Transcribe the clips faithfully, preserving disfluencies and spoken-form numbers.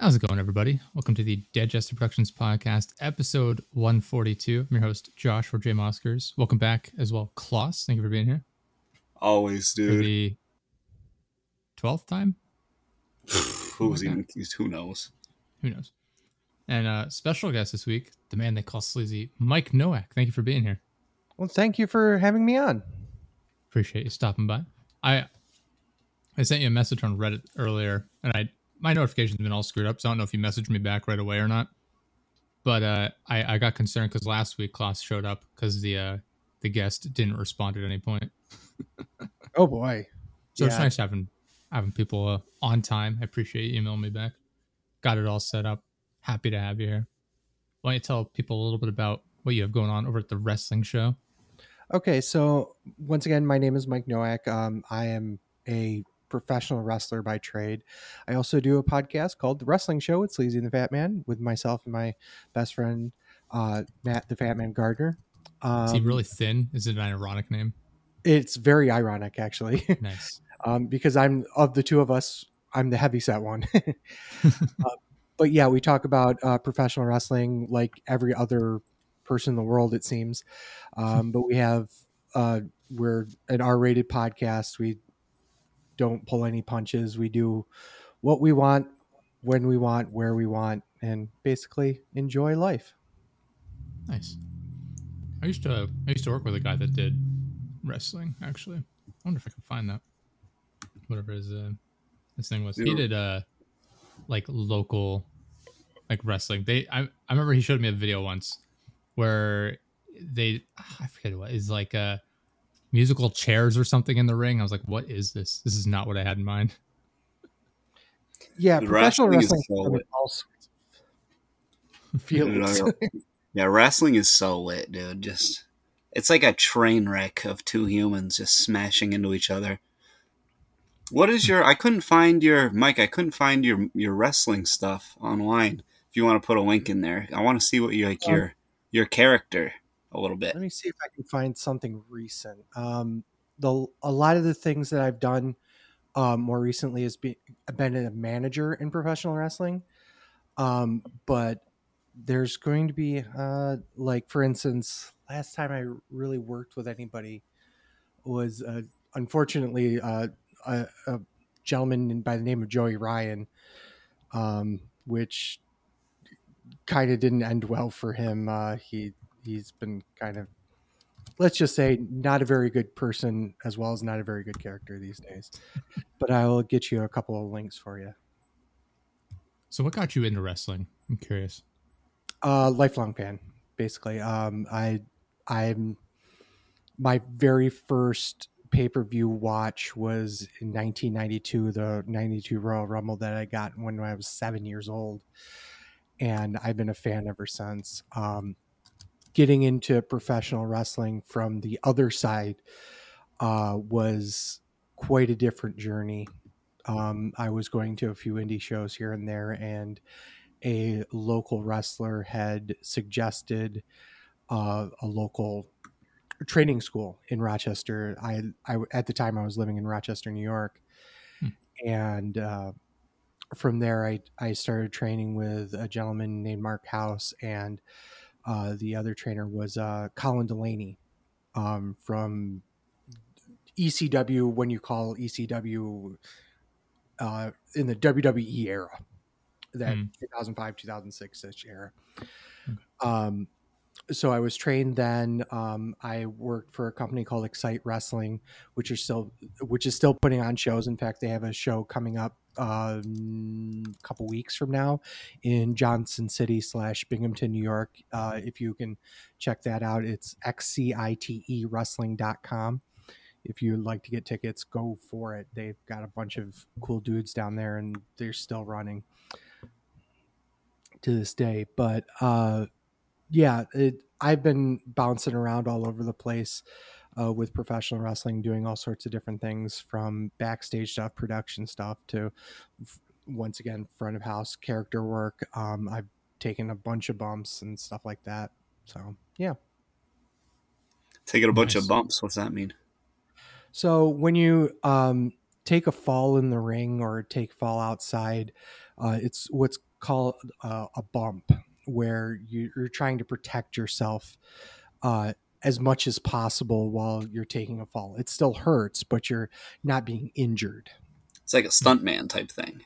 How's it going, everybody? Welcome to the Dead Jester Productions podcast, episode one forty-two. I'm your host, Josh, or J. Moskers. Welcome back as well, Klaus. Thank you for being here. Always, dude. For the twelfth time? Who's even accused? Who knows? Who knows? And uh, special guest this week, the man they call Sleazy, Mike Nowak. Thank you for being here. Well, thank you for having me on. Appreciate you stopping by. I I sent you a message on Reddit earlier, and I... my notifications have been all screwed up, so I don't know if you messaged me back right away or not. But uh, I, I got concerned because last week Klaus showed up because the uh, the guest didn't respond at any point. Oh, boy. So yeah. It's nice having having people uh, on time. I appreciate you emailing me back. Got it all set up. Happy to have you here. Why don't you tell people a little bit about what you have going on over at the wrestling show? Okay, so once again, my name is Mike Nowak. Um, I am a... professional wrestler by trade. I also do a podcast called The Wrestling Show with Sleazy and the Fat Man with myself and my best friend uh Matt the Fat Man Gardner. Um, Is he really thin? Is it an ironic name? It's very ironic, actually. Nice. um because I'm of the two of us, I'm the heavyset one. uh, but yeah, we talk about uh professional wrestling like every other person in the world, it seems. Um but we have uh we're an R-rated podcast. We don't pull any punches. We do what we want, when we want, where we want, and basically enjoy life. Nice. I used to I used to work with a guy that did wrestling, actually. I wonder if I can find that. Whatever his uh, his thing was. Yeah. He did uh like local like wrestling. They I I remember he showed me a video once where they I forget what is like a musical chairs or something in the ring. I was like, what is this? This is not what I had in mind. Yeah, the professional wrestling, wrestling is so lit. Feels. Yeah, wrestling is so lit, dude. Just it's like a train wreck of two humans just smashing into each other. What is your I couldn't find your Mike, I couldn't find your your wrestling stuff online. If you want to put a link in there. I want to see what you like um, your your character. A little bit. Let me see if I can find something recent. Um, the a lot of the things that I've done um, more recently has been, been a manager in professional wrestling. Um, but there's going to be uh, like, for instance, last time I really worked with anybody was uh, unfortunately uh, a, a gentleman by the name of Joey Ryan, um, which kind of didn't end well for him. Uh, he He's been kind of, let's just say, not a very good person, as well as not a very good character these days. But I will get you a couple of links for you. So what got you into wrestling? I'm curious. Uh, lifelong fan, basically. Um, I, I'm my very first pay-per-view watch was in nineteen ninety-two, the ninety-two Royal Rumble that I got when I was seven years old. And I've been a fan ever since. Um, Getting into professional wrestling from the other side uh, was quite a different journey. Um, I was going to a few indie shows here and there, and a local wrestler had suggested uh, a local training school in Rochester. I, I at the time I was living in Rochester, New York, hmm. and uh, from there I I started training with a gentleman named Mark House and. Uh, the other trainer was uh, Colin Delaney um, from E C W, when you call E C W uh, in the W W E era, that mm. two thousand five, two thousand six-ish era. Mm. Um, so I was trained then. Um, I worked for a company called Excite Wrestling, which are still which is still putting on shows. In fact, they have a show coming up Um, a couple weeks from now in Johnson City slash Binghamton, New York. Uh, if you can check that out, it's excite wrestling dot com. If you'd like to get tickets, go for it. They've got a bunch of cool dudes down there and they're still running to this day. But uh, yeah, it, I've been bouncing around all over the place Uh, with professional wrestling, doing all sorts of different things, from backstage stuff, production stuff, to f- once again front of house character work. Um, I've taken a bunch of bumps and stuff like that. So yeah, taking a bunch nice. of bumps. What's that mean? So when you um, take a fall in the ring or take fall outside, uh, it's what's call uh, a bump, where you're trying to protect yourself uh, as much as possible while you're taking a fall. It still hurts, but you're not being injured. It's like a stuntman type thing.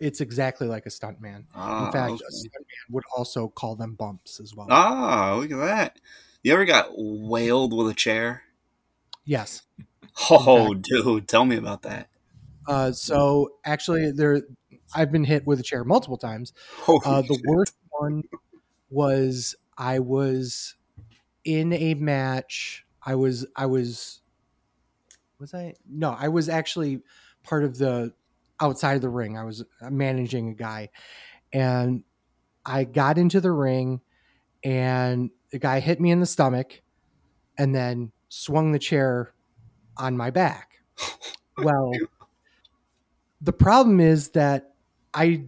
It's exactly like a stuntman. Ah, in fact, okay. A stuntman would also call them bumps as well. Ah, look at that. You ever got whaled with a chair? Yes. Oh, dude, tell me about that. Uh, so actually, there, I've been hit with a chair multiple times. Uh, the worst one was I was in a match. I was, I was, was I? No, I was actually part of the outside of the ring. I was managing a guy, and I got into the ring, and the guy hit me in the stomach and then swung the chair on my back. Well, the problem is that I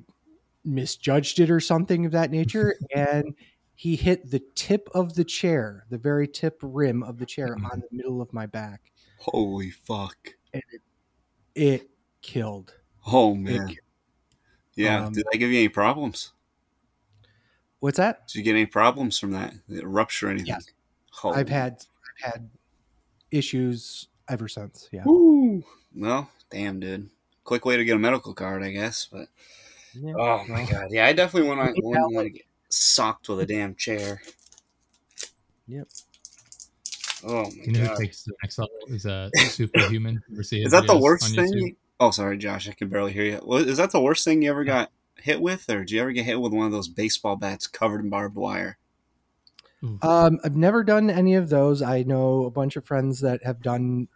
misjudged it or something of that nature, and he hit the tip of the chair, the very tip rim of the chair, on the middle of my back. Holy fuck. And it, it killed. Oh, man. Killed. Yeah. Um, Did I give you any problems? What's that? Did you get any problems from that? Did it rupture anything? Yes. Oh. I've had I've had issues ever since. Yeah. Woo. Well, damn, dude. Quick way to get a medical card, I guess. But yeah, oh my well, god, yeah, I definitely want to want to get socked with a damn chair. Yep. Oh my you know god. Who takes the next level is a Superhuman. Is that the worst thing? You, oh, sorry, Josh, I can barely hear you. Is that the worst thing you ever got hit with, or did you ever get hit with one of those baseball bats covered in barbed wire? Um, I've never done any of those. I know a bunch of friends that have done,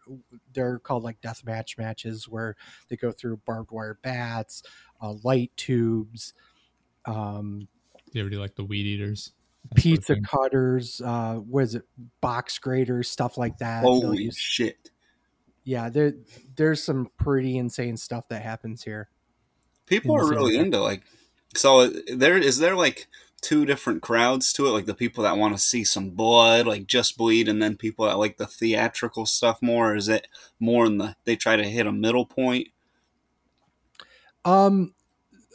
they're called like death match matches, where they go through barbed wire bats, uh, light tubes. Um, you ever do like the weed eaters? Pizza sort of cutters, uh, what is it? Box graters, stuff like that. Holy use, shit. Yeah, there, there's some pretty insane stuff that happens here. People are really into like, so there is there like two different crowds to it, like the people that want to see some blood, like just bleed, and then people that like the theatrical stuff more. Or is it more in the they try to hit a middle point? Um,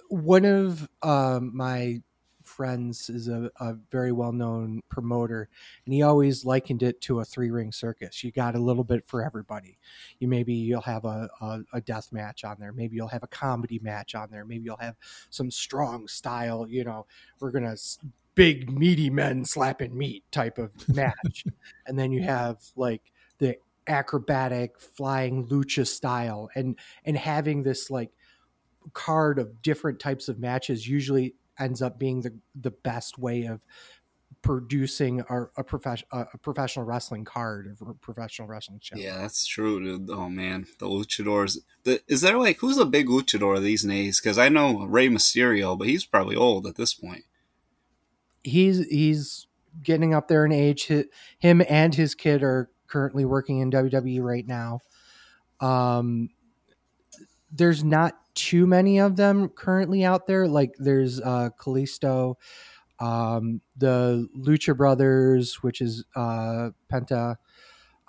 one of uh, my friends is a, a very well-known promoter, and he always likened it to a three-ring circus. You got a little bit for everybody. You maybe you'll have a, a a death match on there, maybe you'll have a comedy match on there, maybe you'll have some strong style, you know, we're gonna big meaty men slapping meat type of match. And then you have like the acrobatic flying lucha style, and and having this like card of different types of matches usually ends up being the the best way of producing a, a, profes, a, a professional wrestling card or a professional wrestling show. Yeah, that's true, dude. Oh, man. The luchadors. The, is there like, who's a big luchador these days? Because I know Rey Mysterio, but he's probably old at this point. He's he's getting up there in age. His, him and his kid are currently working in W W E right now. Um, there's not too many of them currently out there. Like there's uh Kalisto, um the Lucha Brothers, which is uh Penta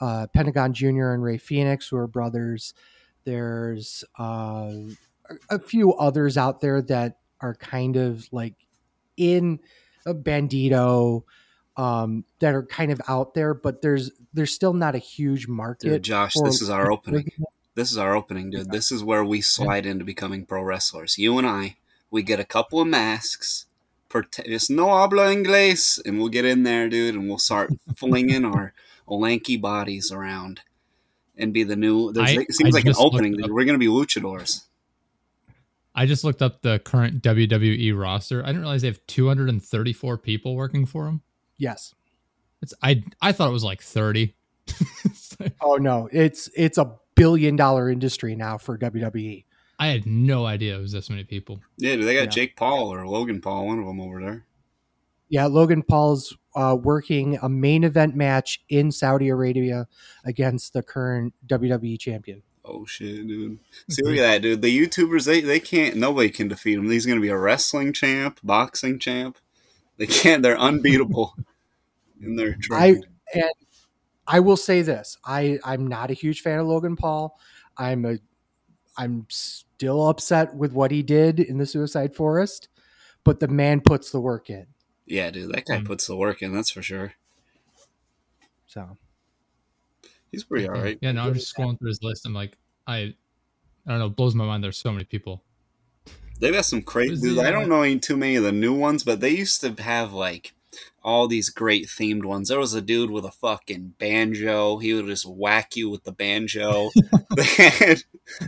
uh Pentagon Junior and Ray Phoenix, who are brothers. There's uh a few others out there that are kind of like in a Bandito, um that are kind of out there, but there's there's still not a huge market. Dude, Josh, for- this is our opening. This is our opening, dude. This is where we slide into becoming pro wrestlers. You and I, we get a couple of masks, pretend it's no habla inglés, and we'll get in there, dude, and we'll start flinging our lanky bodies around and be the new. I, it seems I like an opening. Up, we're going to be luchadors. I just looked up the current W W E roster. I didn't realize they have two hundred thirty-four people working for them. Yes. It's, I, I thought it was like thirty. Like, oh, no. It's, it's a billion dollar industry now for W W E. I had no idea it was this many people. Yeah, do they got yeah. Jake Paul or Logan Paul, one of them over there. Yeah, Logan Paul's uh, working a main event match in Saudi Arabia against the current W W E champion. Oh, shit, dude. See, look at that, dude. The YouTubers, they, they can't, nobody can defeat him. He's going to be a wrestling champ, boxing champ. They can't, they're unbeatable in their trade. I, and I will say this. I, I'm not a huge fan of Logan Paul. I'm a, I'm still upset with what he did in the Suicide Forest. but the man puts the work in. Yeah, dude, that guy puts the work in, that's for sure. So he's pretty all right. Yeah, no, I'm just scrolling through his list. I'm like, I, I don't know, it blows my mind. There's so many people. They've got some crazy dudes. I don't know any too many of the new ones, but they used to have like all these great themed ones. There was a dude with a fucking banjo. He would just whack you with the banjo. they, had,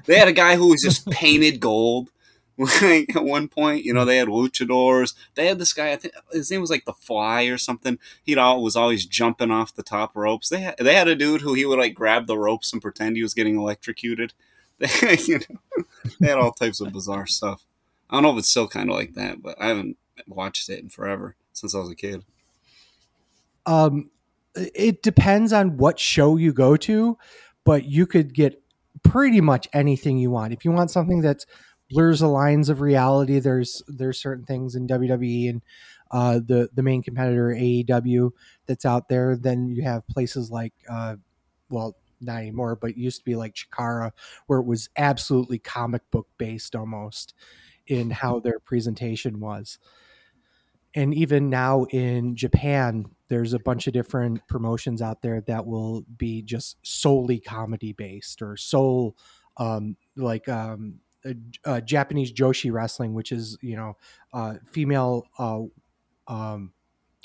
they had a guy who was just painted gold. Like at one point, you know, they had luchadors. They had this guy. I think his name was like the Fly or something. He was always jumping off the top ropes. They had, they had a dude who he would like grab the ropes and pretend he was getting electrocuted. They, you know, they had all types of bizarre stuff. I don't know if it's still kind of like that, but I haven't watched it in forever since I was a kid. Um, it depends on what show you go to, but you could get pretty much anything you want. If you want something that's blurs the lines of reality, There's there's certain things in W W E and uh, the the main competitor A E W that's out there. Then you have places like, uh, well, not anymore, but it used to be like Chikara, where it was absolutely comic book based almost in how their presentation was. And even now in Japan, there's a bunch of different promotions out there that will be just solely comedy based or soul um, like. Um, Uh, Japanese Joshi wrestling, which is, you know, uh, female uh, um,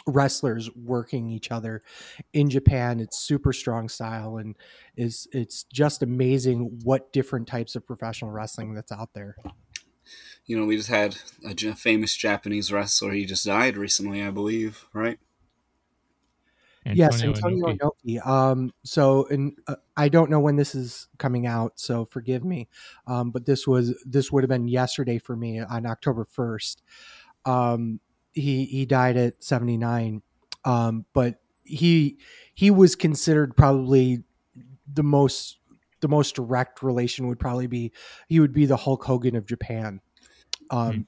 wrestlers working each other in Japan. It's super strong style, and is it's just amazing what different types of professional wrestling that's out there. You know, we just had a j- famous Japanese wrestler. He just died recently, I believe, right? Antonio yes, Antonio Inoki. Um, so, and uh, I don't know when this is coming out, so forgive me. Um, but this was this would have been yesterday for me on October first. Um, he he died at seventy-nine, um, but he he was considered probably the most the most direct relation would probably be he would be the Hulk Hogan of Japan. Um, mm-hmm.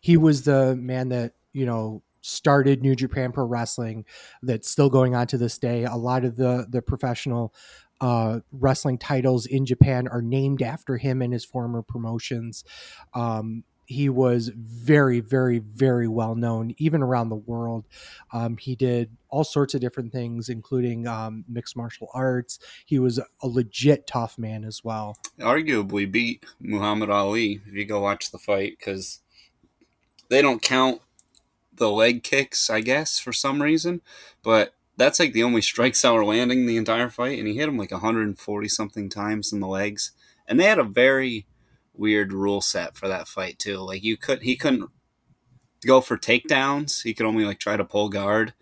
He was the man that, you know, started New Japan Pro Wrestling, that's still going on to this day. A lot of the the professional uh, wrestling titles in Japan are named after him and his former promotions. Um, he was very, very, very well known, even around the world. Um, he did all sorts of different things, including um, mixed martial arts. He was a legit tough man as well. Arguably beat Muhammad Ali, if you go watch the fight, because they don't count the leg kicks, I guess, for some reason, but that's like the only strikes that were landing the entire fight, and he hit him like one hundred forty something times in the legs. And they had a very weird rule set for that fight too. Like you could, he couldn't go for takedowns. He could only like try to pull guard.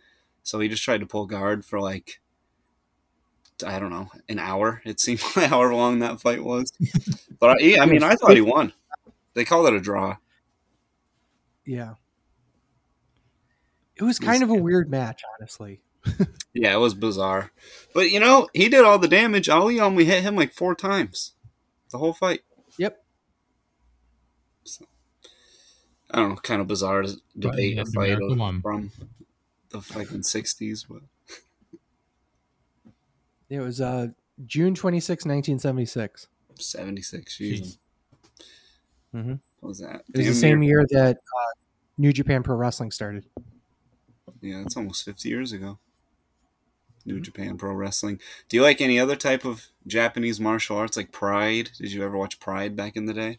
So he just tried to pull guard for like, I don't know, an hour. It seemed like however long that fight was. But I, I mean, I thought he won. They called it a draw. Yeah. It was kind of a weird match, honestly. Yeah, it was bizarre. But, you know, he did all the damage. Ali only hit him like four times the whole fight. Yep. So, I don't know, kind of bizarre to debate a fight from the fucking sixties. But it was uh, June twenty-sixth, nineteen seventy-six. seventy-six, jeez. Mm-hmm. What was that? It was the same year that uh, New Japan Pro Wrestling started. Yeah, that's almost fifty years ago. New mm-hmm. Japan Pro Wrestling. Do you like any other type of Japanese martial arts, like Pride? Did you ever watch Pride back in the day?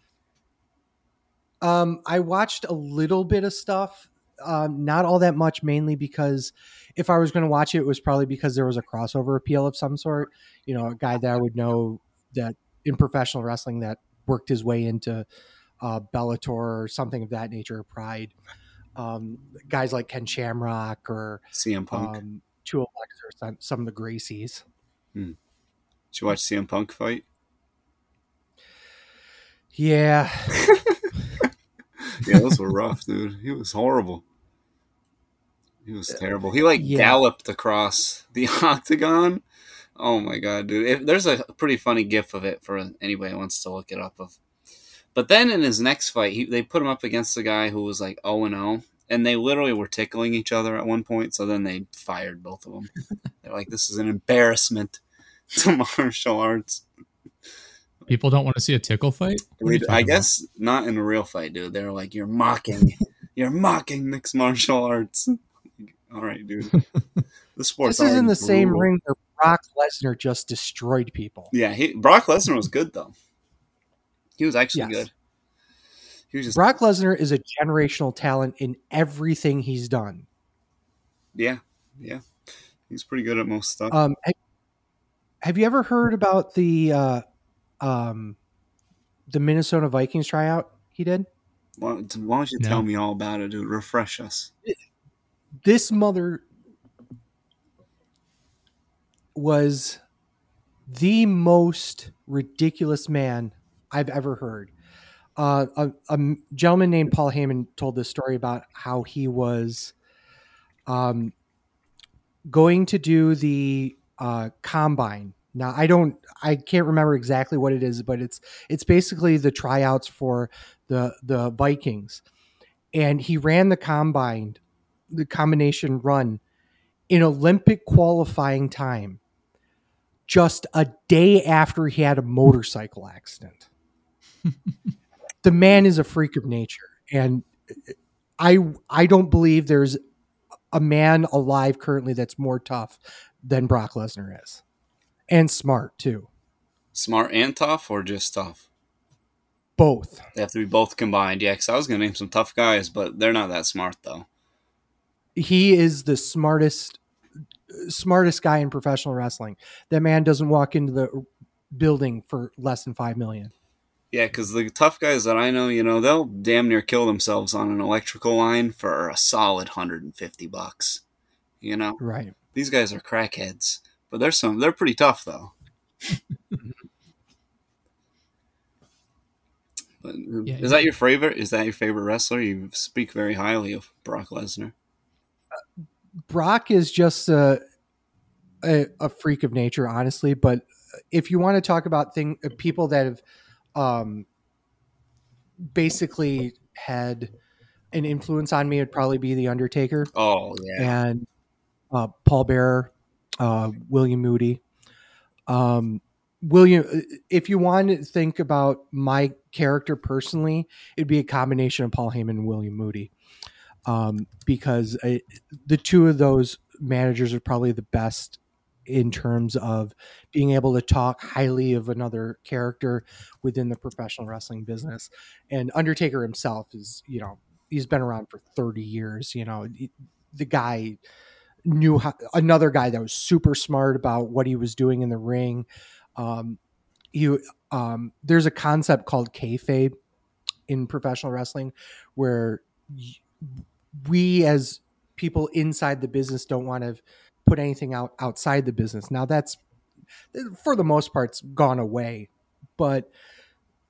Um, I watched a little bit of stuff, um, not all that much, mainly because if I was going to watch it, it was probably because there was a crossover appeal of some sort. You know, a guy that I would know that in professional wrestling that worked his way into uh, Bellator or something of that nature, or Pride. Um, guys like Ken Shamrock or C M Punk, um, two oh one or some, some of the Gracies. Hmm. Did you watch C M Punk fight? Yeah. Yeah, those were rough, dude. He was horrible. He was terrible. He like yeah. galloped across the octagon. Oh my God, dude. It, there's a pretty funny gif of it for anybody who wants to look it up of. But then in his next fight, he, they put him up against the guy who was like oh and oh, and they literally were tickling each other at one point, so then they fired both of them. They're like, this is an embarrassment to martial arts. People don't want to see a tickle fight? I guess about? Not in a real fight, dude. They're like, you're mocking You're mocking mixed martial arts. All right, dude. The sports. This is in the same brutal. ring where Brock Lesnar just destroyed people. Yeah, he, Brock Lesnar was good though. He was actually yes. good. He was just Brock Lesnar is a generational talent in everything he's done. Yeah, yeah, he's pretty good at most stuff. Um, have you ever heard about the uh, um, the Minnesota Vikings tryout he did? Why, why don't you no. tell me all about it, dude? Refresh us. It, This mother was the most ridiculous man I've ever heard. Uh, a, a gentleman named Paul Heyman told this story about how he was um, going to do the uh, combine. Now, I don't, I can't remember exactly what it is, but it's it's basically the tryouts for the the Vikings, and he ran the combine. The combination run in Olympic qualifying time, just a day after he had a motorcycle accident. The man is a freak of nature. And I, I don't believe there's a man alive currently that's more tough than Brock Lesnar is, and smart too. Smart and tough, or just tough? Both. They have to be both combined. Yeah. Cause I was going to name some tough guys, but they're not that smart though. He is the smartest, smartest guy in professional wrestling. That man doesn't walk into the building for less than five million. Yeah, because the tough guys that I know, you know, they'll damn near kill themselves on an electrical line for a solid hundred and fifty bucks. You know, right? These guys are crackheads, but there's some. They're pretty tough though. But, yeah, is yeah. that your favorite? Is that your favorite wrestler? You speak very highly of Brock Lesnar. Brock is just a, a a freak of nature, honestly. But if you want to talk about thing, people that have um, basically had an influence on me, it'd probably be The Undertaker. Oh, yeah. And uh, Paul Bearer, uh, William Moody. Um, William, if you want to think about my character personally, it'd be a combination of Paul Heyman and William Moody. Um, because I, the two of those managers are probably the best in terms of being able to talk highly of another character within the professional wrestling business. And Undertaker himself is, you know, he's been around for thirty years. You know, the guy knew how, another guy that was super smart about what he was doing in the ring. Um, he, um, there's a concept called kayfabe in professional wrestling where you, we as people inside the business don't want to put anything out outside the business. Now that's for the most part's gone away, but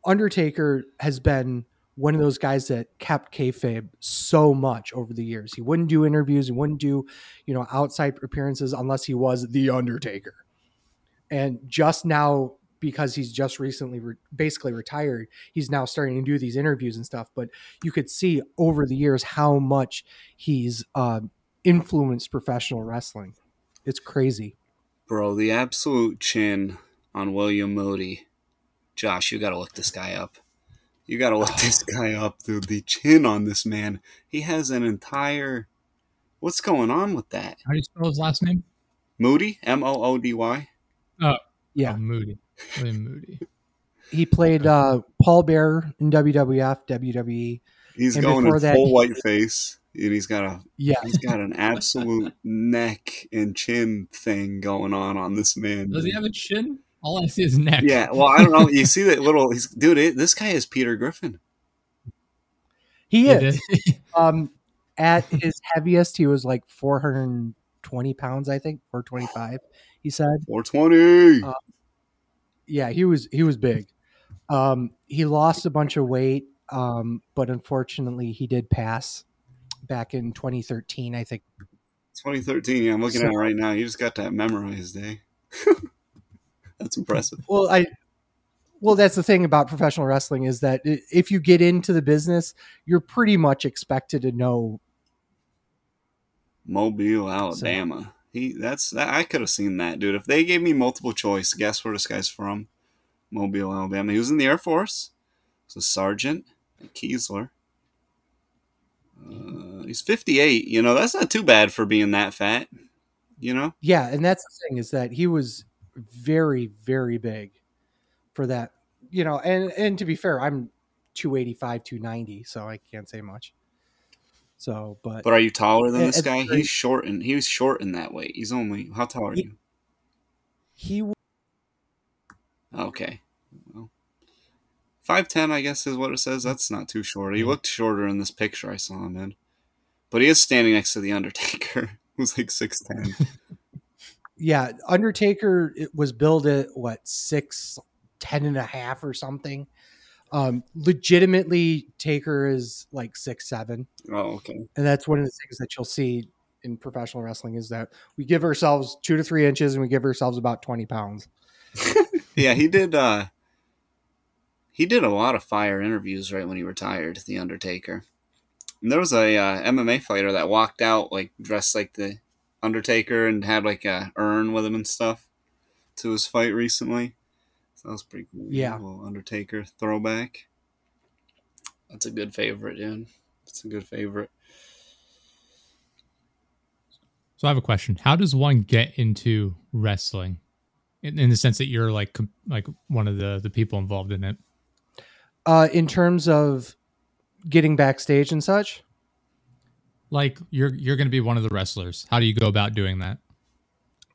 Undertaker has been one of those guys that kept kayfabe so much over the years. He wouldn't do interviews. He wouldn't do, you know, outside appearances unless he was the Undertaker. And just now, because he's just recently re- basically retired, he's now starting to do these interviews and stuff. But you could see over the years how much he's uh, influenced professional wrestling. It's crazy. Bro, the absolute chin on William Moody. Josh, you got to look this guy up. You got to look this guy up, dude. The chin on this man. He has an entire... What's going on with that? How do you spell his last name? Moody? M O O D Y? Oh, yeah. Oh, Moody. William Moody. He played uh, Paul Bearer in W W F, W W E. He's and going in that, full white face, and he's got a yeah. he's got an absolute neck and chin thing going on on this man. Does he have a chin? All I see is neck. Yeah, well, I don't know. You see that little he's, dude? It, this guy is Peter Griffin. He is. um, at his heaviest, he was like four hundred twenty pounds, I think, four twenty-five. He said four twenty. Um, Yeah, he was he was big. Um, he lost a bunch of weight, um, but unfortunately, he did pass back in twenty thirteen. I think twenty thirteen. Yeah, I'm looking so, at it right now. You just got that memorized, eh? That's impressive. Well, I well that's the thing about professional wrestling is that if you get into the business, you're pretty much expected to know. Mobile, Alabama. So, He that's that, I could have seen that, dude. If they gave me multiple choice, guess where this guy's from? Mobile, Alabama. He was in the Air Force. He was a sergeant at Keesler. Uh, He's fifty-eight. You know, that's not too bad for being that fat, you know? Yeah. And that's the thing, is that he was very, very big for that, you know, and, and to be fair, I'm two eighty-five, two ninety, so I can't say much. So, but, but are you taller than this guy? He's short, and he was short in that weight. He's only, how tall are he, you? He was. Okay. Well, five ten, I guess, is what it says. That's not too short. He looked shorter in this picture I saw him in. But he is standing next to the Undertaker, who's like six ten. Yeah. Undertaker it was billed at what, six, ten and a half or something. Um, legitimately, Taker is like six seven. Oh, okay. And that's one of the things that you'll see in professional wrestling, is that we give ourselves two to three inches and we give ourselves about twenty pounds. Yeah, he did. Uh, he did a lot of fire interviews right when he retired, the Undertaker. And there was a uh, M M A fighter that walked out like dressed like the Undertaker and had like a urn with him and stuff to his fight recently. That was pretty cool. Yeah. Little Undertaker throwback. That's a good favorite, dude. That's a good favorite. So I have a question. How does one get into wrestling in, in the sense that you're like like one of the, the people involved in it? Uh, in terms of getting backstage and such? Like you're you're going to be one of the wrestlers. How do you go about doing that?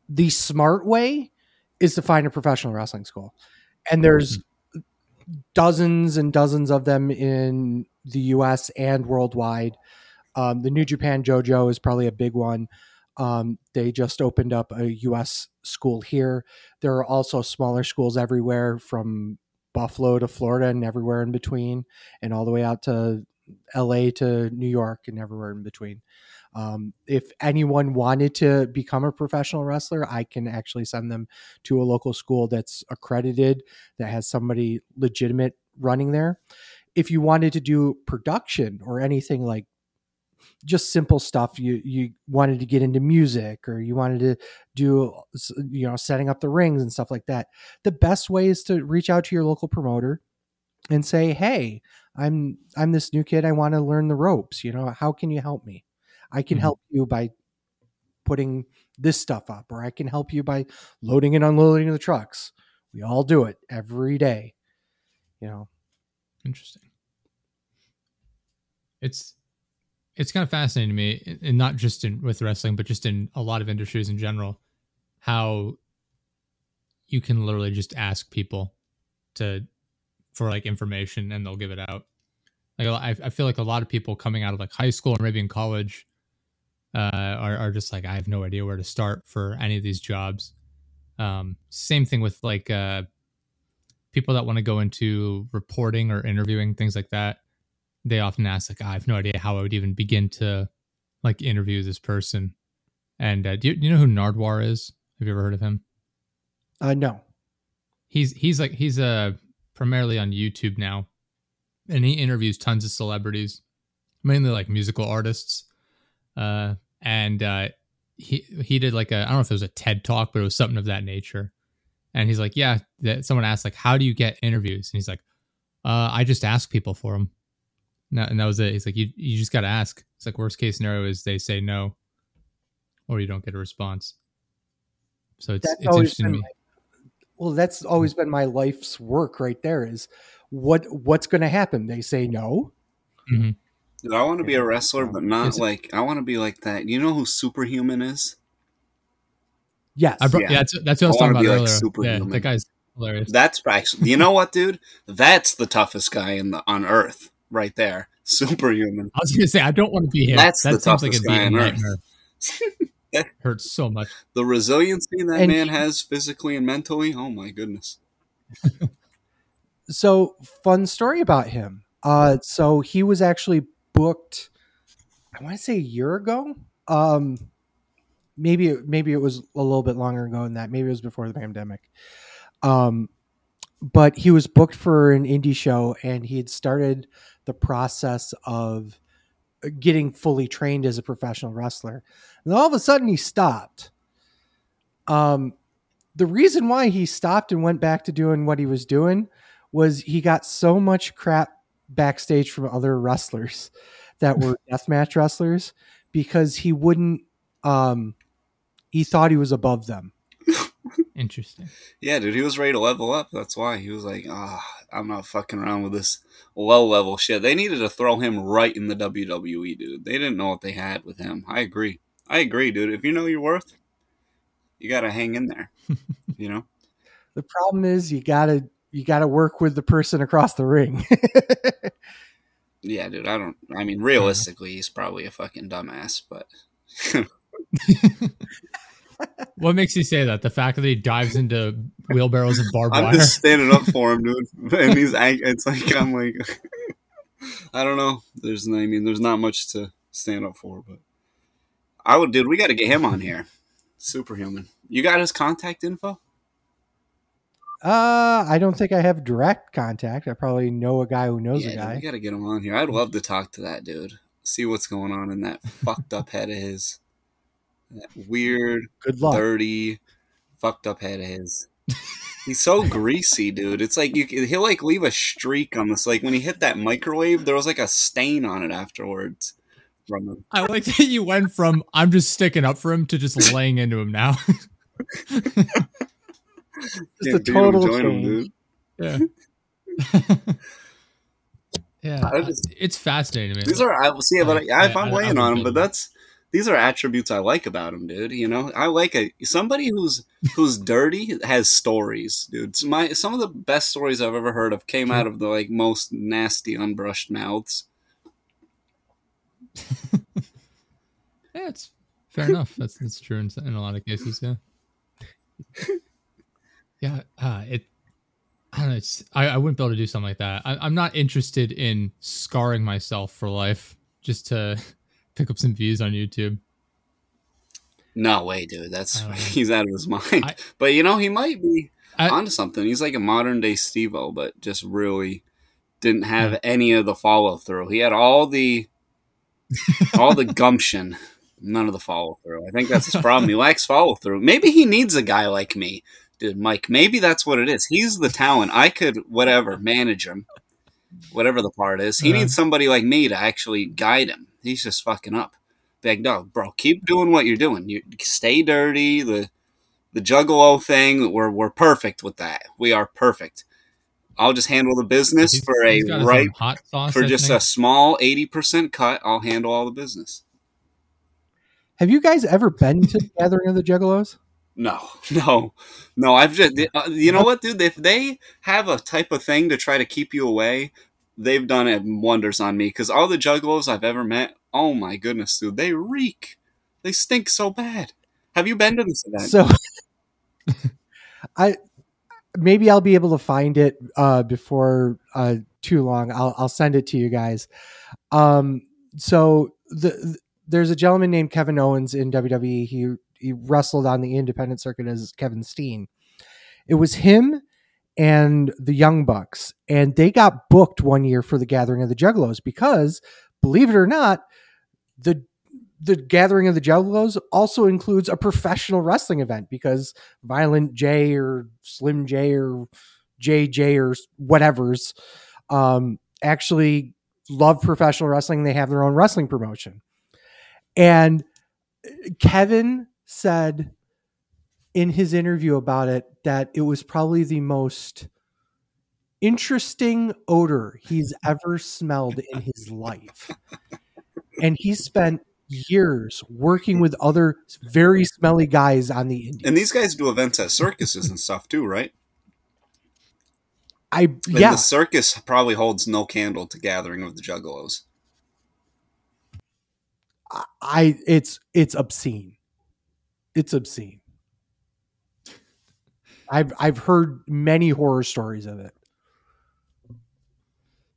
The smart way is to find a professional wrestling school. And there's dozens and dozens of them in the U S and worldwide. Um, the New Japan Jojo is probably a big one. Um, they just opened up a U S school here. There are also smaller schools everywhere, from Buffalo to Florida and everywhere in between, and all the way out to L A to New York and everywhere in between. Um, if anyone wanted to become a professional wrestler, I can actually send them to a local school that's accredited, that has somebody legitimate running there. If you wanted to do production or anything, like just simple stuff, you, you wanted to get into music, or you wanted to do, you know, setting up the rings and stuff like that, the best way is to reach out to your local promoter and say, hey, I'm, I'm this new kid. I want to learn the ropes. You know, how can you help me? I can help you by putting this stuff up, or I can help you by loading and unloading the trucks. We all do it every day, you know? Interesting. It's, it's kind of fascinating to me, and not just in with wrestling, but just in a lot of industries in general, how you can literally just ask people to, for like information, and they'll give it out. Like I, I feel like a lot of people coming out of like high school or maybe in college, Uh, are, are just like, I have no idea where to start for any of these jobs. Um, same thing with like uh, people that want to go into reporting or interviewing, things like that. They often ask like, I have no idea how I would even begin to like interview this person. And uh, do, you, do you know who Nardwar is? Have you ever heard of him? Uh, no. He's he's like he's uh, primarily on YouTube now, and he interviews tons of celebrities, mainly like musical artists. Uh, and, uh, he, he did like a, I don't know if it was a TED talk, but it was something of that nature. And he's like, yeah, that someone asked like, how do you get interviews? And he's like, uh, I just ask people for them. No, and that was it. He's like, you, you just got to ask. It's like, worst case scenario is they say no, or you don't get a response. So it's, that's it's interesting to me. My, well, that's always been my life's work right there, is what, what's going to happen. They say no. Mm-hmm. Dude, I want to be a wrestler, but not like, I want to be like that. You know who Superhuman is? Yes. I brought, yeah. yeah, that's, that's what I was I talking about earlier. Like Superhuman. Yeah, that guy's hilarious. That's actually, you know what, dude? That's the toughest guy in the, on Earth right there. Superhuman. I was going to say, I don't want to be him. That's that the toughest like guy on Earth. That hurts so much. The resiliency that and man he, has physically and mentally, oh my goodness. So, fun story about him. Uh, so, he was actually booked, I want to say a year ago. Um, maybe, maybe it was a little bit longer ago than that. Maybe it was before the pandemic. Um, but he was booked for an indie show, and he had started the process of getting fully trained as a professional wrestler. And all of a sudden he stopped. Um, the reason why he stopped and went back to doing what he was doing was he got so much crap backstage from other wrestlers that were deathmatch wrestlers because he wouldn't, um, he thought he was above them. Interesting. Yeah, dude, he was ready to level up. That's why he was like, ah, oh, I'm not fucking around with this low level shit. They needed to throw him right in the W W E, dude. They didn't know what they had with him. I agree. I agree, dude. If you know your worth, you got to hang in there, you know? The problem is you got to, you got to work with the person across the ring. Yeah, dude. I don't, I mean, realistically, he's probably a fucking dumbass, but. What makes you say that? The fact that he dives into wheelbarrows of barbed wire? I'm just standing up for him, dude. And he's, it's like, I'm like, I don't know. There's, I mean, there's not much to stand up for, but I would, dude, we got to get him on here. Superhuman. You got his contact info? Uh, I don't think I have direct contact. I probably know a guy who knows yeah, a guy. Dude, we got to get him on here. I'd love to talk to that dude. See what's going on in that fucked up head of his. That weird, good luck. dirty, fucked up head of his. He's so greasy, dude. It's like you, he'll like leave a streak on this. Like when he hit that microwave, there was like a stain on it afterwards. From him. I like that you went from I'm just sticking up for him to just laying into him now. Just yeah, a total dude, join him, dude. Yeah. Yeah. Just, it's fascinating, man. These are I see, but I, I, I'm weighing on him, but that's. These are attributes I like about him, dude. You know, I like a somebody who's who's dirty has stories, dude. My some of the best stories I've ever heard of came out of the like most nasty, unbrushed mouths. Yeah, it's fair enough. That's that's true in, in a lot of cases. Yeah, yeah. Uh, it. I don't know. It's, I I wouldn't be able to do something like that. I, I'm not interested in scarring myself for life just to. Pick up some views on YouTube. No way, dude. That's he's out of his mind. I, but you know, he might be I, onto something. He's like a modern day Steve-O, but just really didn't have yeah. any of the follow through. He had all the all the gumption, none of the follow through. I think that's his problem. He lacks follow through. Maybe he needs a guy like me, dude, Mike. Maybe that's what it is. He's the talent. I could whatever manage him, whatever the part is. He yeah. needs somebody like me to actually guide him. He's just fucking up. Be like, no, bro, keep doing what you're doing. You stay dirty. The the juggalo thing, we're we're perfect with that. We are perfect. I'll just handle the business he's, for he's a right hot sauce, for I just think. a small eighty percent cut. I'll handle all the business. Have you guys ever been to the Gathering of the Juggalos? No, no, no. I've just you know what, dude? If they have a type of thing to try to keep you away. They've done wonders on me because all the juggalos I've ever met, oh my goodness, dude, they reek. They stink so bad. Have you been to this event? So, I maybe I'll be able to find it uh, before uh, too long. I'll I'll send it to you guys. Um, so the, there's a gentleman named Kevin Owens in W W E. He he wrestled on the independent circuit as Kevin Steen. It was him. And the Young Bucks, and they got booked one year for the Gathering of the Juggalos because, believe it or not, the the Gathering of the Juggalos also includes a professional wrestling event because Violent J or Slim J or J J or whatever's um, actually love professional wrestling. They have their own wrestling promotion. And Kevin said in his interview about it, that it was probably the most interesting odor he's ever smelled in his life. And he spent years working with other very smelly guys on the Indies. And these guys do events at circuses and stuff too, right? I like yeah. The circus probably holds no candle to Gathering of the Juggalos. I it's it's obscene. It's obscene. I've I've heard many horror stories of it.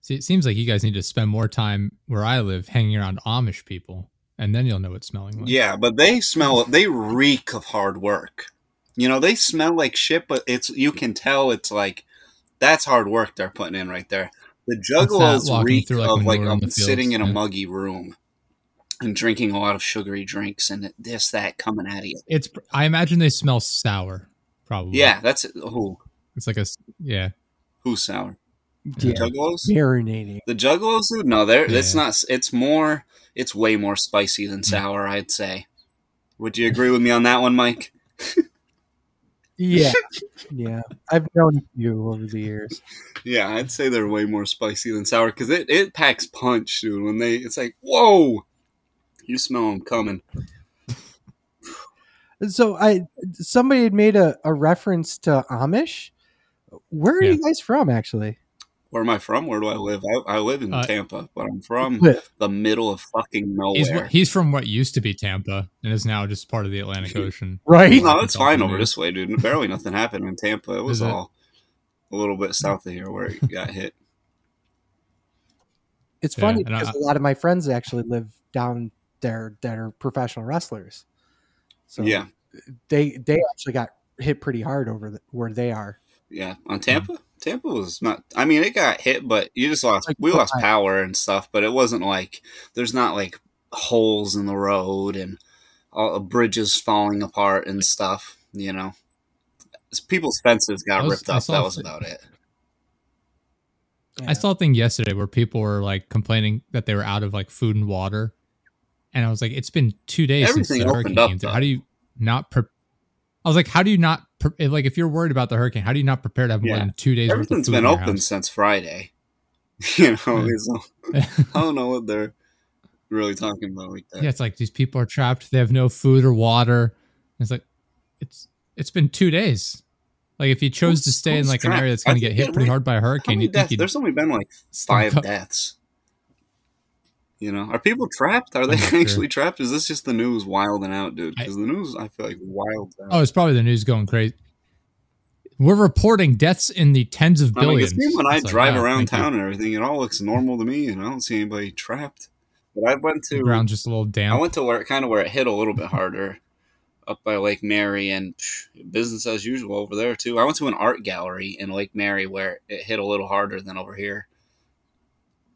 See, it seems like you guys need to spend more time where I live hanging around Amish people, and then you'll know what smelling like. Yeah, but they smell they reek of hard work. You know, they smell like shit, but it's you can tell it's like that's hard work they're putting in right there. The juggalos reek like of like I'm sitting in yeah. a muggy room. And drinking a lot of sugary drinks and this, that coming out of you. It's I imagine they smell sour. Probably. Yeah, that's who. It's like a yeah. Who's sour? The yeah. Juggalos? Marinating. The Juggalos? No, they're, yeah. it's not. It's more. It's way more spicy than sour, I'd say. Would you agree with me on that one, Mike? Yeah. Yeah. I've known you over the years. Yeah, I'd say they're way more spicy than sour because it, it packs punch, dude. When they, it's like, whoa, you smell them coming. So I, somebody had made a, a reference to Amish. Where are yeah. you guys from, actually? Where am I from? Where do I live? I, I live in uh, Tampa, but I'm from the middle of fucking nowhere. He's, he's from what used to be Tampa and is now just part of the Atlantic Ocean. Right? No, it's, it's fine over this way, dude. Barely nothing happened in Tampa. It was all a little bit south of here where it got hit. It's yeah, funny because I, a lot of my friends actually live down there that are professional wrestlers. So yeah. they they actually got hit pretty hard over the, where they are. Yeah, on Tampa? Mm-hmm. Tampa was not, I mean, it got hit, but you just lost, like, we lost power and stuff, but it wasn't like, there's not like holes in the road and all bridges falling apart and stuff, you know. People's fences got was, ripped up. That was about it. Yeah. I saw a thing yesterday where people were like complaining that they were out of like food and water. And I was like, it's been two days Everything since the hurricane up, came through. How do you not prepare? I was like, how do you not, like, if you're worried about the hurricane, how do you not prepare to have yeah. more than two days? Everything's worth of food been in your open house? Since Friday. You know, yeah. so I don't know what they're really talking about like that. Yeah, it's like these people are trapped. They have no food or water. It's like, it's it's been two days. Like, if you chose who's, to stay in like trapped? An area that's going to get hit like, pretty hard by a hurricane, you think there's only been like five up. Deaths. You know, are people trapped? Are they actually sure. trapped? Is this just the news wilding out, dude? Because the news, I feel like, wild out. Oh, it's probably the news going crazy. We're reporting deaths in the tens of billions. I mean, when I it's drive like, oh, around town you. And everything, it all looks normal to me, and I don't see anybody trapped. But I went to the ground just a little damp. I went to where kind of where it hit a little bit harder, up by Lake Mary, and phew, business as usual over there too. I went to an art gallery in Lake Mary where it hit a little harder than over here.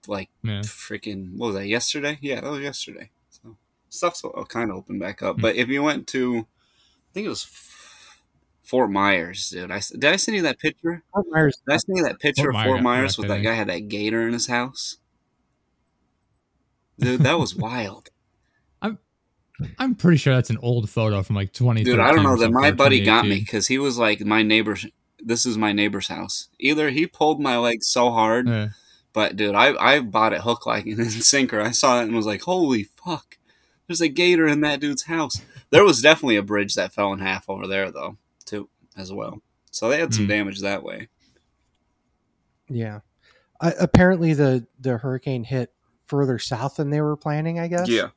Like yeah. freaking, what was that, yesterday? Yeah, that was yesterday. So stuff's oh, kind of opened back up. Mm-hmm. But if you went to, I think it was F- Fort Myers, dude. I, did I send you that picture? Fort Myers. Did I send you that picture Fort of Fort Myers with that guy had that gator in his house? Dude, that was wild. I'm I'm pretty sure that's an old photo from like twenty. Dude, I don't know that my buddy got me because he was like, my neighbor's. This is my neighbor's house. Either he pulled my leg so hard. Yeah. But, dude, I, I bought it hook, like, and sinker. I saw it and was like, holy fuck, there's a gator in that dude's house. There was definitely a bridge that fell in half over there, though, too, as well. So they had some damage that way. Yeah. Uh, apparently the, the hurricane hit further south than they were planning, I guess. Yeah.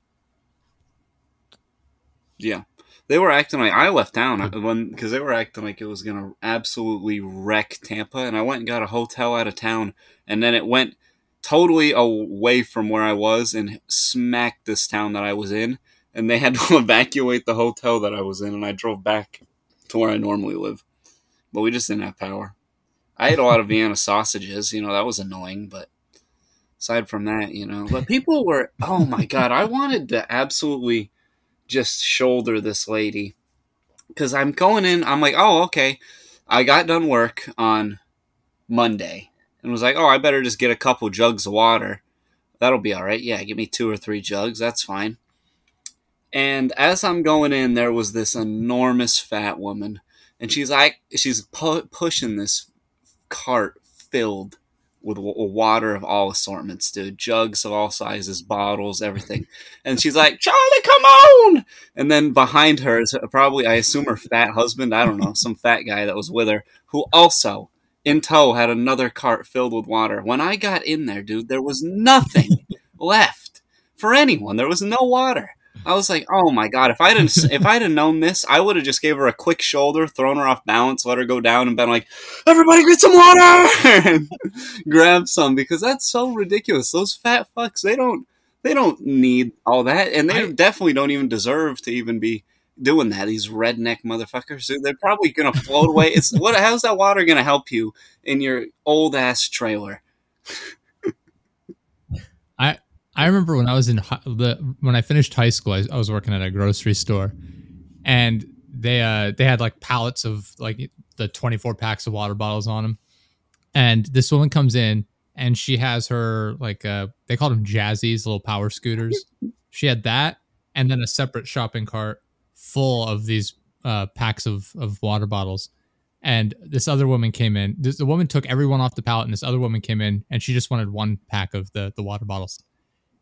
Yeah. They were acting like I left town because they were acting like it was going to absolutely wreck Tampa. And I went and got a hotel out of town. And then it went totally away from where I was and smacked this town that I was in. And they had to evacuate the hotel that I was in. And I drove back to where I normally live. But we just didn't have power. I ate a lot of Vienna sausages. You know, that was annoying. But aside from that, you know, but people were, oh my God, I wanted to absolutely just shoulder this lady because I'm going in. I'm like, oh, okay. I got done work on Monday and was like, oh, I better just get a couple jugs of water. That'll be all right. Yeah. Give me two or three jugs. That's fine. And as I'm going in, there was this enormous fat woman and she's like, she's pu- pushing this cart filled with water of all assortments, dude. Jugs of all sizes, bottles, everything. And she's like, Charlie, come on! And then behind her is probably, I assume, her fat husband. I don't know, some fat guy that was with her, who also, in tow, had another cart filled with water. When I got in there, dude, there was nothing left for anyone. There was no water. I was like, oh my God, if I didn't, if I'd have known this, I would have just gave her a quick shoulder, thrown her off balance, let her go down and been like, everybody get some water and grab some, because that's so ridiculous. Those fat fucks, they don't, they don't need all that. And they I, definitely don't even deserve to even be doing that. These redneck motherfuckers, dude, they're probably going to float away. It's what, how's that water going to help you in your old ass trailer? I, I remember when I was in hi- the when I finished high school, I, I was working at a grocery store, and they uh, they had like pallets of like the twenty-four packs of water bottles on them, And this woman comes in and she has her, like, uh, they called them Jazzies, little power scooters. She had that and then a separate shopping cart full of these uh, packs of, of water bottles. And this other woman came in. This, the woman took everyone off the pallet, and this other woman came in, and she just wanted one pack of the, the water bottles.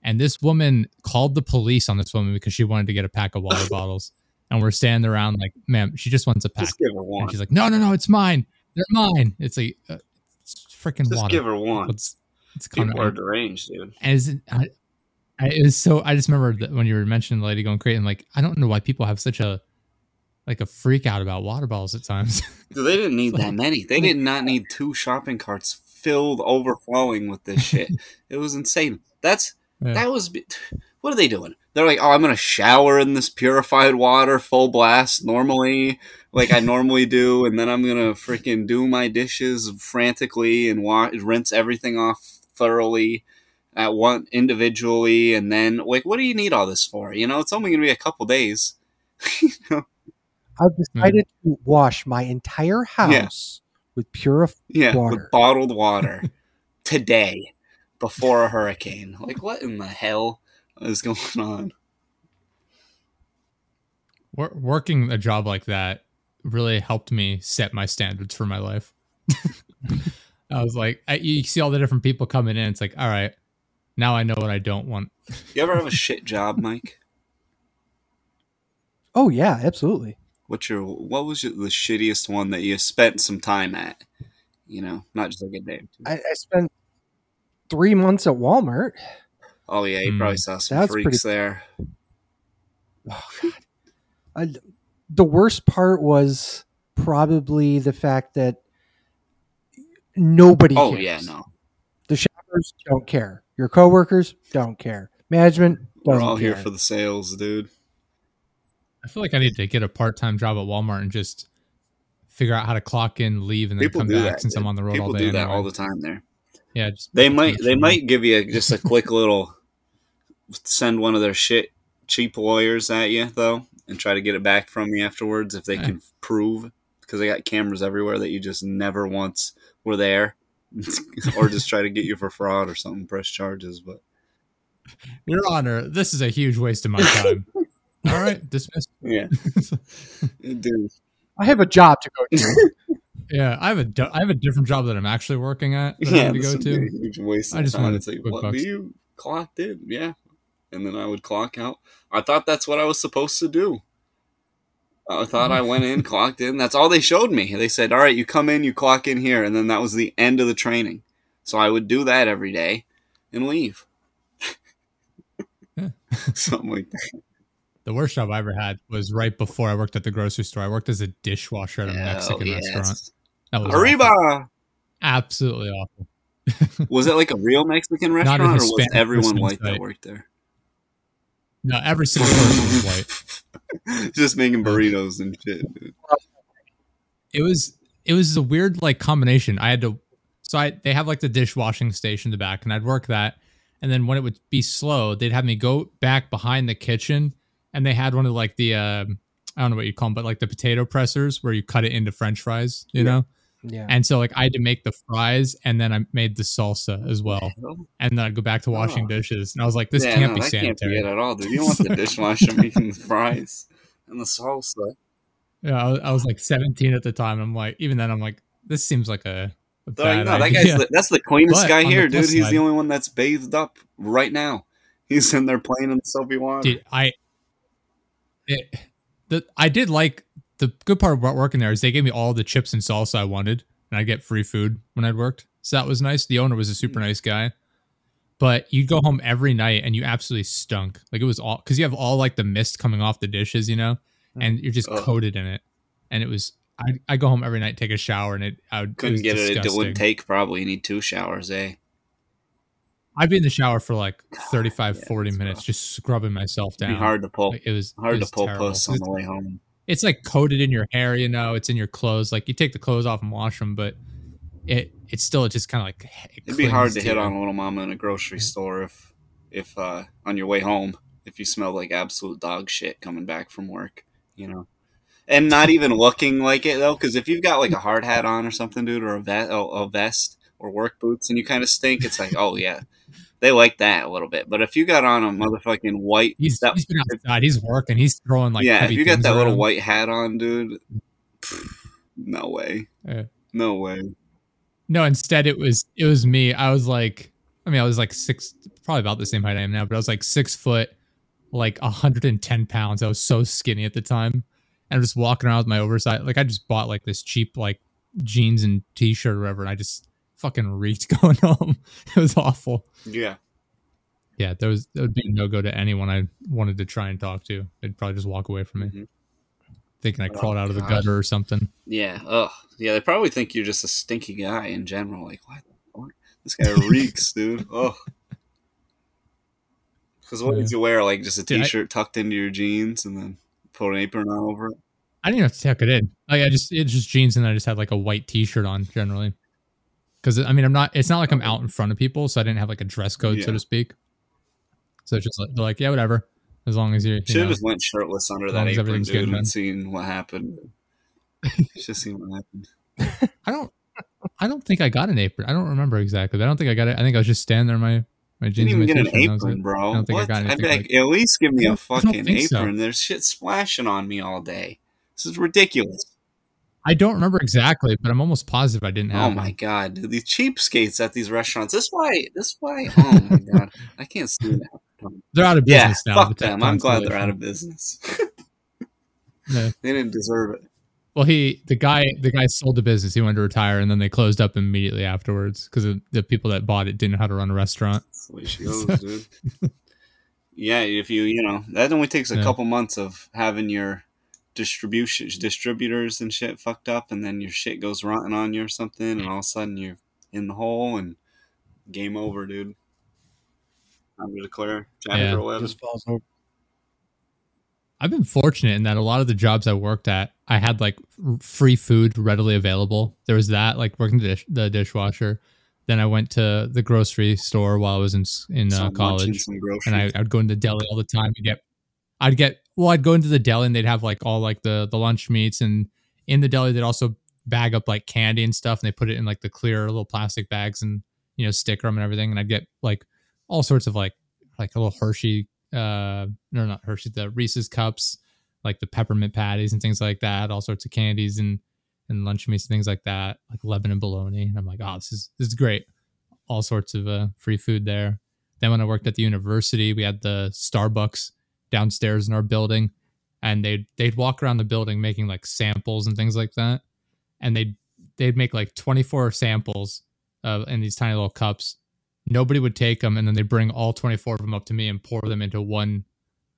And this woman called the police on this woman because she wanted to get a pack of water bottles. And we're standing around like, ma'am, she just wants a pack. Just give her one. And she's like, no, no, no, it's mine. They're mine. It's like, uh, it's freaking just water. Just give her one. It's, it's people are deranged, dude. And it's, I, I, it was so, I just remember that when you were mentioning the lady going crazy, and like, I don't know why people have such a, like a freak out about water bottles at times. They didn't need like, that many. They did not need two shopping carts filled overflowing with this shit. It was insane. That's, yeah. that was, what are they doing? They're like, oh, I'm going to shower in this purified water full blast normally, like I normally do, and then I'm going to freaking do my dishes frantically and wa- rinse everything off thoroughly at one individually, and then, like, what do you need all this for? You know, it's only going to be a couple days. You know? I've decided mm. to wash my entire house yeah. with purified yeah, water. With bottled water today before a hurricane. Like, what in the hell? What is going on? Working a job like that really helped me set my standards for my life. I was like, I, you see all the different people coming in. It's like, all right, now I know what I don't want. You ever have a shit job, Mike? Oh yeah, absolutely. What's your? What was your, the shittiest one that you spent some time at? You know, not just like a day. I, I spent three months at Walmart. Oh yeah, you mm. probably saw some That's freaks pretty... there. Oh god. I, the worst part was probably the fact that nobody oh, cares. Oh yeah, no. The shoppers don't care. Your coworkers don't care. Management doesn't care. We're all here care. for the sales, dude. I feel like I need to get a part-time job at Walmart and just figure out how to clock in, leave, and then people come back that, since dude. I'm on the road people all day. People do that all the time there. Yeah, just they might they might give you a, just a quick little send one of their shit cheap lawyers at you though, and try to get it back from you afterwards if they right. can prove, because they got cameras everywhere that you just never once were there, or just try to get you for fraud or something, press charges. But Your Honor, this is a huge waste of my time. All right, dismissed. Yeah, dude. I have a job to go to. Yeah, I have a I have a different job that I'm actually working at. That yeah, I have to go to. Huge waste I just wanted to say, "What bucks. do you clocked in?" Yeah, and then I would clock out. I thought that's what I was supposed to do. I thought I went in, clocked in. That's all they showed me. They said, "All right, you come in, you clock in here," and then that was the end of the training. So I would do that every day and leave. Yeah. Something like that. The worst job I ever had was right before I worked at the grocery store. I worked as a dishwasher at a Hell Mexican yes. restaurant. That was Arriba! Awful. Absolutely awful. Was it like a real Mexican restaurant, or was everyone white that worked there? No, every single person was white. Just making burritos and shit. Dude. It was it was a weird like combination. I had to, so I they have like the dishwashing station in the back, and I'd work that. And then when it would be slow, they'd have me go back behind the kitchen. And they had one of like the, uh, I don't know what you call them, but like the potato pressers where you cut it into French fries, you yeah. know? Yeah. And so like I had to make the fries, and then I made the salsa as well. And then I'd go back to washing oh. dishes. And I was like, this yeah, can't no, be that sanitary. Can't be it at all, dude. You don't want the dishwasher making the fries and the salsa. Yeah, I was, I was like seventeen at the time. I'm like, even then I'm like, this seems like a, a bad no, that idea. Guy's the, that's the cleanest but guy here, dude. Side. He's the only one that's bathed up right now. He's in there playing in the soapy water. Dude, I... It, the, I did like the good part about working there is they gave me all the chips and salsa I wanted, and I'd get free food when I'd worked. So that was nice. The owner was a super nice guy, but you'd go home every night and you absolutely stunk. Like it was all, cause you have all like the mist coming off the dishes, you know, and you're just oh. coated in it. And it was, I, I go home every night, take a shower, and it, I would, couldn't it get disgusting. It. It wouldn't take probably. You need two showers, eh? I'd be in the shower for like thirty-five, yeah, forty minutes, rough. just scrubbing myself down. It'd be hard to pull. Like it was hard it was to pull puss on the way home. It's like coated in your hair, you know. It's in your clothes. Like you take the clothes off and wash them, but it it's still just kind of like. It It'd be hard to hit on a little mama in a grocery store if if uh, on your way home if you smelled like absolute dog shit coming back from work, you know, and not even looking like it though. Because if you've got like a hard hat on or something, dude, or a, ve- oh, a vest. or work boots and you kind of stink, it's like, oh yeah, they like that a little bit. But if you got on a motherfucking white, he's, that, he's been outside, he's working, he's throwing like yeah. If you got that around. Little white hat on, dude, pff, no way, yeah. no way. No, instead it was it was me. I was like, I mean, I was like six, probably about the same height I am now, but I was like six foot, like one hundred ten pounds. I was so skinny at the time. And I'm just walking around with my oversized, like I just bought like this cheap like jeans and t-shirt or whatever. And I just fucking reeked going home. It was awful. Yeah. Yeah. There was, there would be no go to anyone I wanted to try and talk to. They'd probably just walk away from me. Mm-hmm. Thinking I crawled oh, out of God. the gutter or something. Yeah. Oh yeah. They probably think you're just a stinky guy in general. Like what? This guy reeks, dude. Oh, because what yeah. did you wear? Like just a t-shirt dude, I, tucked into your jeans, and then put an apron on over it. I didn't have to tuck it in. Like I just, it's just jeans, and I just had like a white t-shirt on generally. Because I mean, I'm not. It's not like I'm out in front of people, so I didn't have like a dress code, yeah. so to speak. So it's just like, like yeah, whatever. As long as you're, you should have just went shirtless under that apron, dude, and seen what happened. Just seen what happened. I don't. I don't think I got an apron. I don't remember exactly. But I don't think I got it. I think I was just standing there in my, my jeans. You didn't even get an apron, bro. I don't think I got anything. I'd be like, at least give me a fucking apron. There's shit splashing on me all day. This is ridiculous. I don't remember exactly, but I'm almost positive I didn't have it. Oh my God. Dude, these cheapskates at these restaurants. This way. This way. Oh my God. I can't see that. They're out of business yeah, now. Fuck them. I'm glad they're out of business. No. They didn't deserve it. Well, he the guy the guy sold the business. He wanted to retire, and then they closed up immediately afterwards because the people that bought it didn't know how to run a restaurant. That's the way she goes, so. Dude. Yeah, if you you know that only takes a yeah. couple months of having your distribution distributors and shit fucked up, and then your shit goes rotten on you or something, and all of a sudden you're in the hole and game over, dude. Time to declare chapter eleven. Just falls over. I've been fortunate in that a lot of the jobs I worked at, I had like r- free food readily available. There was that, like working the, dish- the dishwasher. Then I went to the grocery store while I was in in uh, college, and I, I'd go into the deli all the time to get. I'd get well. I'd go into the deli, and they'd have like all like the the lunch meats, and in the deli they'd also bag up like candy and stuff, and they put it in like the clear little plastic bags, and you know sticker them and everything. And I'd get like all sorts of like like a little Hershey. Uh, no, not Hershey, the Reese's cups, like the peppermint patties and things like that, all sorts of candies and, and lunch meats and things like that, like Lebanon bologna. And I'm like, oh, this is, this is great. All sorts of uh, free food there. Then when I worked at the university, we had the Starbucks downstairs in our building, and they'd, they'd walk around the building making like samples and things like that. And they'd, they'd make like twenty-four samples uh, in these tiny little cups. Nobody would take them, and then they bring all twenty-four of them up to me and pour them into one,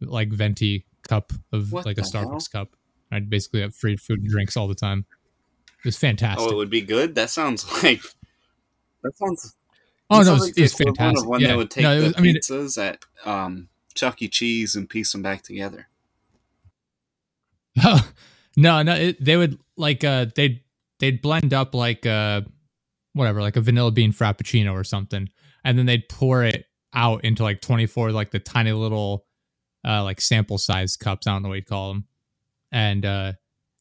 like venti cup of what like a Starbucks hell? Cup. And I'd basically have free food and drinks all the time. It was fantastic. Oh, it would be good. That sounds like that sounds. Oh that no, sounds it was, like it was fantastic. Of when yeah. they would take no, was, the I mean, pizzas it, at um, Chuck E. Cheese and piece them back together. No, no, it, they would like uh, they they'd blend up like uh, whatever, like a vanilla bean frappuccino or something. And then they'd pour it out into like twenty-four, like the tiny little, uh, like sample size cups. I don't know what you'd call them. And uh,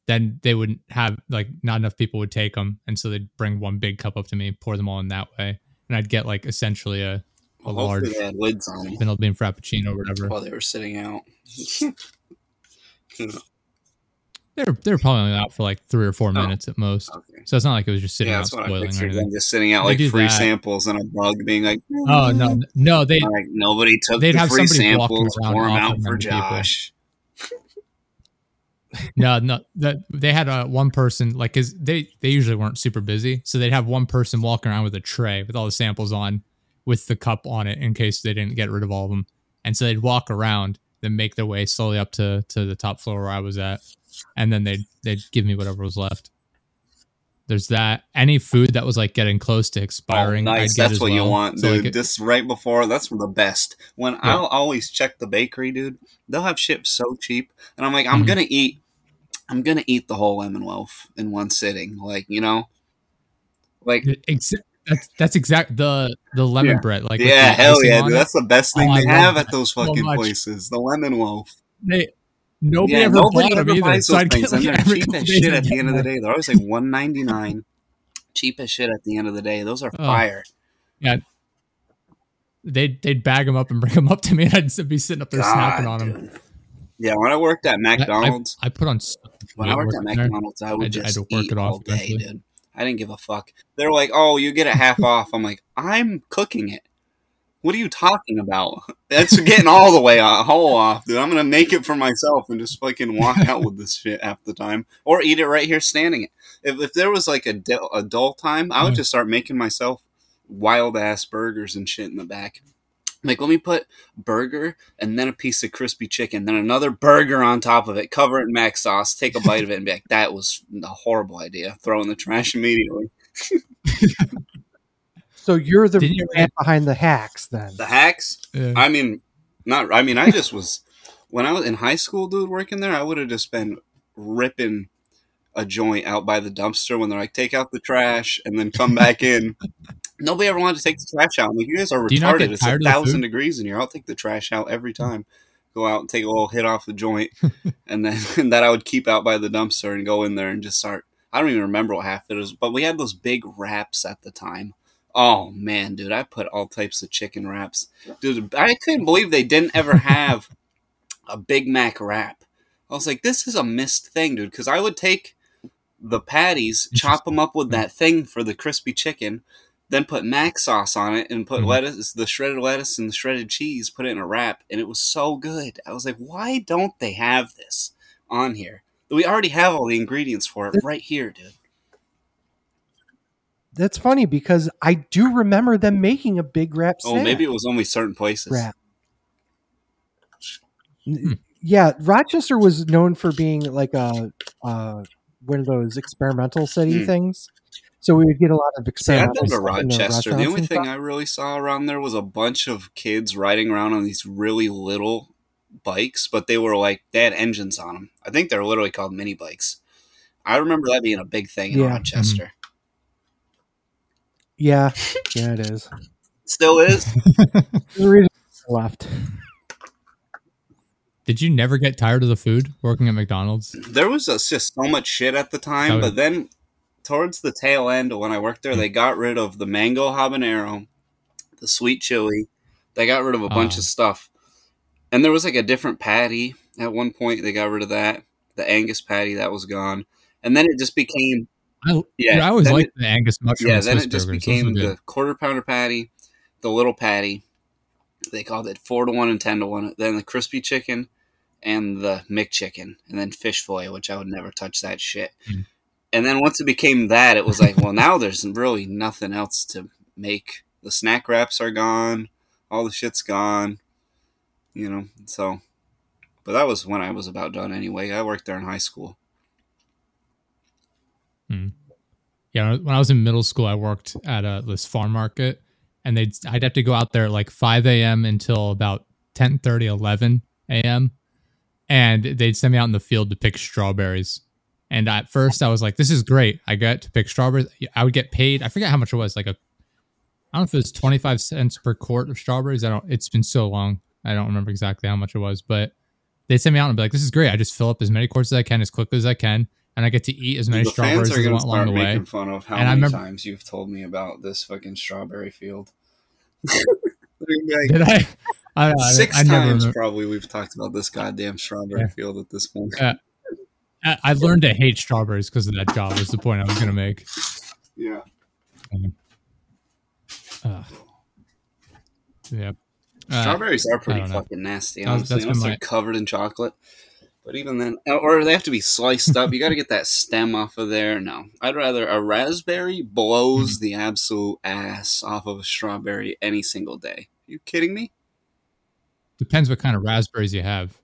then they wouldn't have like not enough people would take them. And so they'd bring one big cup up to me, pour them all in that way. And I'd get like essentially a, a well, large lids on vanilla bean frappuccino or whatever. While they were sitting out. They were, they were probably only out for like three or four oh, minutes at most. Okay. So it's not like it was just sitting yeah, out spoiling. Yeah, that's what I pictured, them just sitting out they like free that. Samples and a bug being like, mm-hmm. Oh, no, no. They, like, nobody took they'd the have free samples, pour them out for Josh. no, no. That, they had uh, one person, like, cause they, they usually weren't super busy. So they'd have one person walking around with a tray with all the samples on with the cup on it in case they didn't get rid of all of them. And so they'd walk around, then make their way slowly up to, to the top floor where I was at. And then they'd, they'd give me whatever was left. There's that. Any food that was like getting close to expiring. Oh, nice. I'd get that's what well. You want, so dude. Like it, this right before, that's the best. When yeah. I'll always check the bakery, dude, they'll have shit so cheap. And I'm like, I'm mm-hmm. going to eat, I'm going to eat the whole lemon loaf in one sitting. Like, you know, like Ex- that's, that's exact the, the lemon yeah. bread. Like, yeah, hell yeah, dude. It. That's the best thing oh, they have at those fucking so places. The lemon loaf. They, Nobody yeah, ever nobody bought ever them either. So I'd get like, cheap that shit at the end of the day. They're always like one ninety-nine. cheap as shit at the end of the day. Those are oh, fire. Yeah. They'd, they'd bag them up and bring them up to me, and I'd be sitting up there God, snapping on them. Dude. Yeah, when I worked at McDonald's. I, I, I put on stuff. When I, I worked at McDonald's, there, I would I, just I had to work eat it off all day, eventually. Dude. I didn't give a fuck. They're like, oh, you get it half off. I'm like, I'm cooking it. What are you talking about? That's getting all the way off, whole off, dude. I'm going to make it for myself and just fucking walk out with this shit half the time. Or eat it right here standing it. If, if there was like a, del- a dull time, I would just start making myself wild-ass burgers and shit in the back. Like, let me put burger and then a piece of crispy chicken, then another burger on top of it, cover it in mac sauce, take a bite of it and be like, that was a horrible idea. Throw in the trash immediately. So you're the you man behind the hacks, then? The hacks? Yeah. I mean, not. I mean, I just was when I was in high school, dude, working there. I would have just been ripping a joint out by the dumpster when they're like, "Take out the trash and then come back in." Nobody ever wanted to take the trash out. I'm like, you guys are retarded. It's a thousand degrees in here. I'll take the trash out every time. Go out and take a little hit off the joint, and then and that I would keep out by the dumpster and go in there and just start. I don't even remember what half it was, but we had those big wraps at the time. Oh, man, dude, I put all types of chicken wraps. Dude, I couldn't believe they didn't ever have a Big Mac wrap. I was like, this is a missed thing, dude, because I would take the patties, chop them up with that thing for the crispy chicken, then put mac sauce on it and put lettuce, the shredded lettuce and the shredded cheese, put it in a wrap, and it was so good. I was like, why don't they have this on here? We already have all the ingredients for it right here, dude. That's funny because I do remember them making a big wrap snack. Oh, maybe it was only certain places. Wrap. Yeah, Rochester was known for being like a uh, one of those experimental city mm. things. So we would get a lot of experimental. Yeah, I remember Rochester. The only thing I really saw around there was a bunch of kids riding around on these really little bikes, but they were like, they had engines on them. I think they're literally called mini bikes. I remember that being a big thing in yeah. Rochester. Mm-hmm. Yeah, yeah, it is. Still is. Left. Did you never get tired of the food working at McDonald's? There was a, just so much shit at the time, would... but then towards the tail end when I worked there, they got rid of the mango habanero, the sweet chili. They got rid of a bunch oh. of stuff, and there was like a different patty at one point. They got rid of that, the Angus patty that was gone, and then it just became. I, yeah, I always liked it, the Angus mushroom. Yeah, then Swiss it just burgers. Became the quarter pounder patty, the little patty. They called it four to one and ten to one. Then the crispy chicken, and the McChicken, and then fish fillet, which I would never touch that shit. Mm. And then once it became that, it was like, well, now there's really nothing else to make. The snack wraps are gone. All the shit's gone. You know, so. But that was when I was about done anyway. I worked there in high school. Hmm. Yeah, when I was in middle school, I worked at a, this farm market, and they'd I'd have to go out there at like five a.m. until about ten thirty, eleven a.m., and they'd send me out in the field to pick strawberries. And at first, I was like, "This is great! I got to pick strawberries." I would get paid. I forget how much it was. Like a, I don't know if it was twenty-five cents per quart of strawberries. I don't. It's been so long, I don't remember exactly how much it was. But they'd send me out and be like, "This is great! I just fill up as many quarts as I can, as quickly as I can." And I get to eat as many the strawberries as I want along the way. Making fun of how and many I remember, times you've told me about this fucking strawberry field. Did I? I don't know, Six I don't, I times never probably we've talked about this goddamn strawberry yeah. field at this point. Uh, I, I learned to hate strawberries because of that job. Was the point I was going to make? Yeah. Um, uh, yeah. Uh, strawberries are pretty fucking nasty. Honestly, unless my... they're covered in chocolate. But even then, or they have to be sliced up. You got to get that stem off of there. No, I'd rather a raspberry blows the absolute ass off of a strawberry any single day. Are you kidding me? Depends what kind of raspberries you have.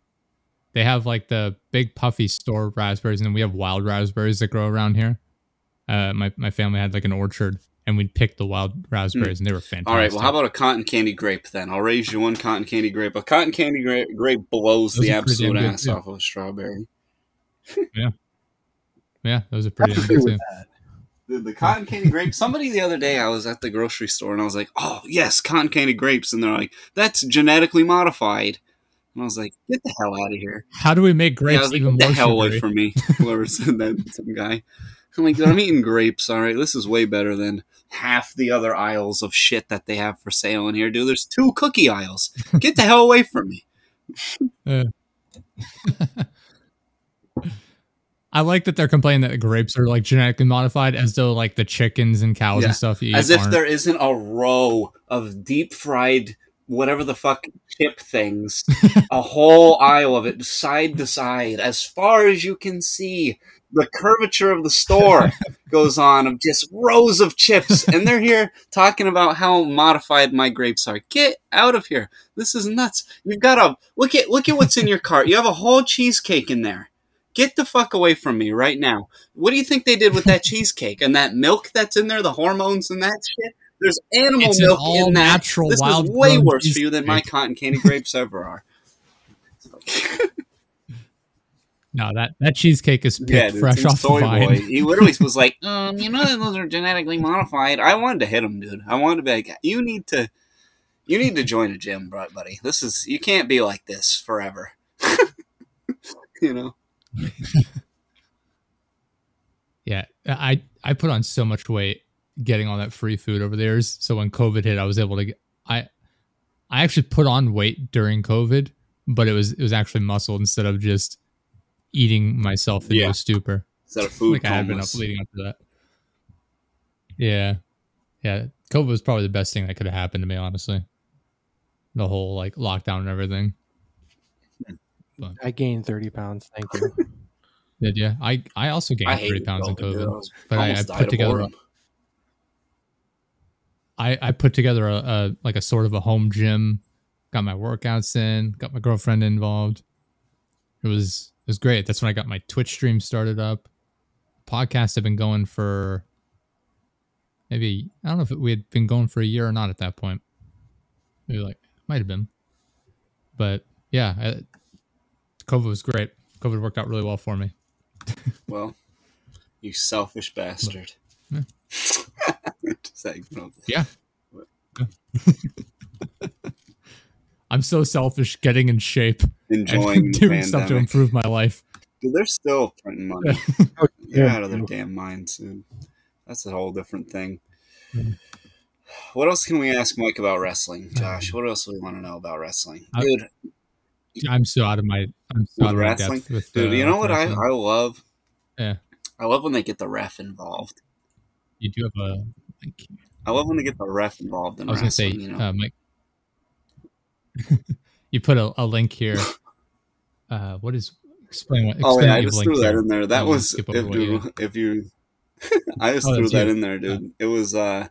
They have like the big puffy store raspberries, and then we have wild raspberries that grow around here. Uh, my, my family had like an orchard, and we'd pick the wild raspberries, and they were fantastic. All right, well, how about a cotton candy grape then? I'll raise you one cotton candy grape. A cotton candy gra- grape blows those the absolute ass good, yeah. off of a strawberry. Yeah. Yeah, those are pretty good too. The, the cotton candy grape. Somebody the other day, I was at the grocery store, and I was like, oh, yes, cotton candy grapes. And they're like, that's genetically modified. And I was like, get the hell out of here. How do we make grapes yeah, I was like, even get more the hell away from me. Whoever said that, some guy. I'm like, I'm eating grapes, all right? This is way better than half the other aisles of shit that they have for sale in here, dude. There's two cookie aisles. Get the hell away from me. Yeah. I like that they're complaining that the grapes are like genetically modified, as though like the chickens and cows yeah. and stuff you eat. As if aren't. There isn't a row of deep fried whatever the fuck chip things, a whole aisle of it side to side, as far as you can see. The curvature of the store goes on of just rows of chips, and they're here talking about how modified my grapes are. Get out of here! This is nuts. You've got a look at look at what's in your cart. You have a whole cheesecake in there. Get the fuck away from me right now. What do you think they did with that cheesecake and that milk that's in there? The hormones and that shit. There's animal it's milk an in that. Natural, this is way worse cheesecake. For you than my cotton candy grapes ever are. No, that, that cheesecake is picked yeah, dude, fresh off soy the vine. Boy. He literally was like, um, you know, those are genetically modified. I wanted to hit him, dude. I wanted to be like, you need to, you need to join a gym, buddy. This is, you can't be like this forever. You know? Yeah. I, I put on so much weight getting all that free food over there. So when COVID hit, I was able to get, I, I actually put on weight during COVID, but it was, it was actually muscle instead of just eating myself into yeah. a stupor. Is that a food? Like I had been up leading up to that. Yeah, yeah. COVID was probably the best thing that could have happened to me, honestly. The whole like lockdown and everything. But I gained thirty pounds. Thank you. Did yeah? I I also gained I thirty pounds in COVID, COVID but I, I put together. A, I I put together a, a like a sort of a home gym. Got my workouts in. Got my girlfriend involved. It was. It was great. That's when I got my Twitch stream started up. Podcasts have been going for maybe, I don't know if it, we had been going for a year or not at that point. Maybe like, might have been. But yeah, I, COVID was great. COVID worked out really well for me. Well, you selfish bastard. But, yeah. yeah. I'm so selfish getting in shape. Enjoying and doing pandemic. Stuff to improve my life. Dude, they're still printing money. They're yeah. out of their damn minds, dude. That's a whole different thing. Yeah. What else can we ask Mike about wrestling, Josh? What else do we want to know about wrestling? I, dude. I'm so out of my I'm so out of wrestling. My depth with, dude, uh, you know what I, I love? Yeah. I love when they get the ref involved. You do have a like, I love when they get the ref involved in wrestling. I was going to say, you know? uh, Mike. You put a, a link here. Uh, what is explain what? Explain oh, yeah, I just threw that here. In there. That I was if, dude, you if you. I just oh, threw that you. In there, dude. Yeah. It was. Uh,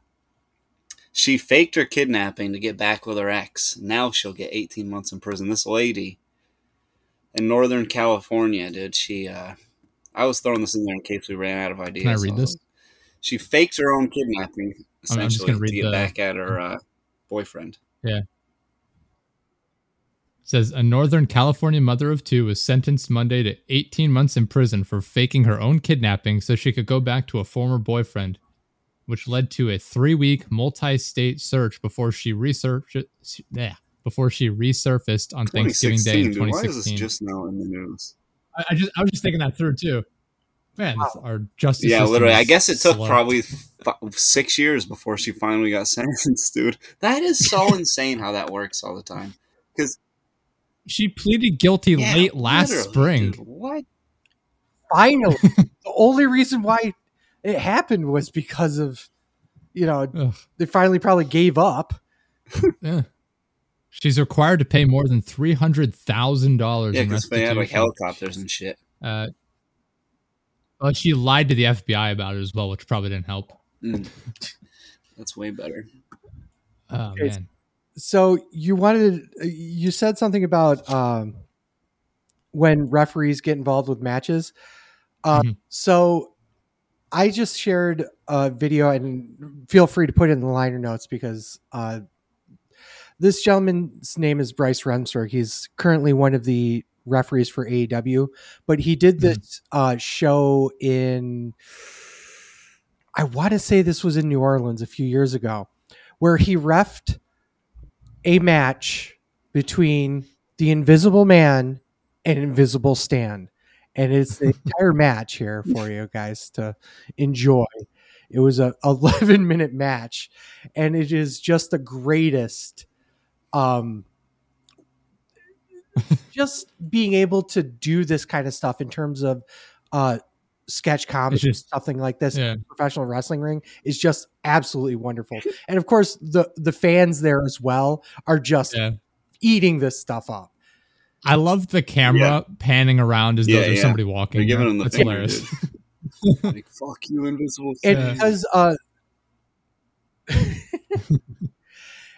she faked her kidnapping to get back with her ex. Now she'll get eighteen months in prison. This lady in Northern California, dude. She. Uh, I was throwing this in there in case we ran out of ideas. Can I read so this? She faked her own kidnapping essentially to get the... back at her uh, boyfriend. Yeah. Says a Northern California mother of two was sentenced Monday to eighteen months in prison for faking her own kidnapping so she could go back to a former boyfriend, which led to a three-week multi-state search before she researched yeah, before she resurfaced on Thanksgiving Day in twenty sixteen. Dude, why is this just now in the news? I, I just I was just thinking that through too. Man, wow. Our justice. Yeah, literally. I guess it took slow. probably f- six years before she finally got sentenced, dude. That is so insane how that works all the time because. She pleaded guilty yeah, late last spring. Dude, what? Finally. The only reason why it happened was because of, you know, Ugh. They finally probably gave up. Yeah. She's required to pay more than three hundred thousand dollars yeah, in restitution. Yeah, because they had like helicopters and shit. Uh, well, she lied to the F B I about it as well, which probably didn't help. Mm. That's way better. Oh, it's- man. So you wanted, you said something about um, when referees get involved with matches. Um, mm-hmm. So I just shared a video, and feel free to put it in the liner notes because uh, this gentleman's name is Bryce Remsburg. He's currently one of the referees for A E W, but he did this mm-hmm. uh, show in, I want to say this was in New Orleans a few years ago, where he refed a match between the Invisible Man and Invisible Stan. and it's the entire match here for you guys to enjoy. It was a eleven minute match, and it is just the greatest. Um, just being able to do this kind of stuff in terms of uh, sketch comedy and something like this, yeah. professional wrestling ring is just absolutely wonderful. And of course, the the fans there as well are just yeah. eating this stuff up. I love the camera yeah. panning around as yeah, though there's yeah. somebody walking. They're giving them the hilarious. Like, fuck you, Invisible. And yeah. because, uh,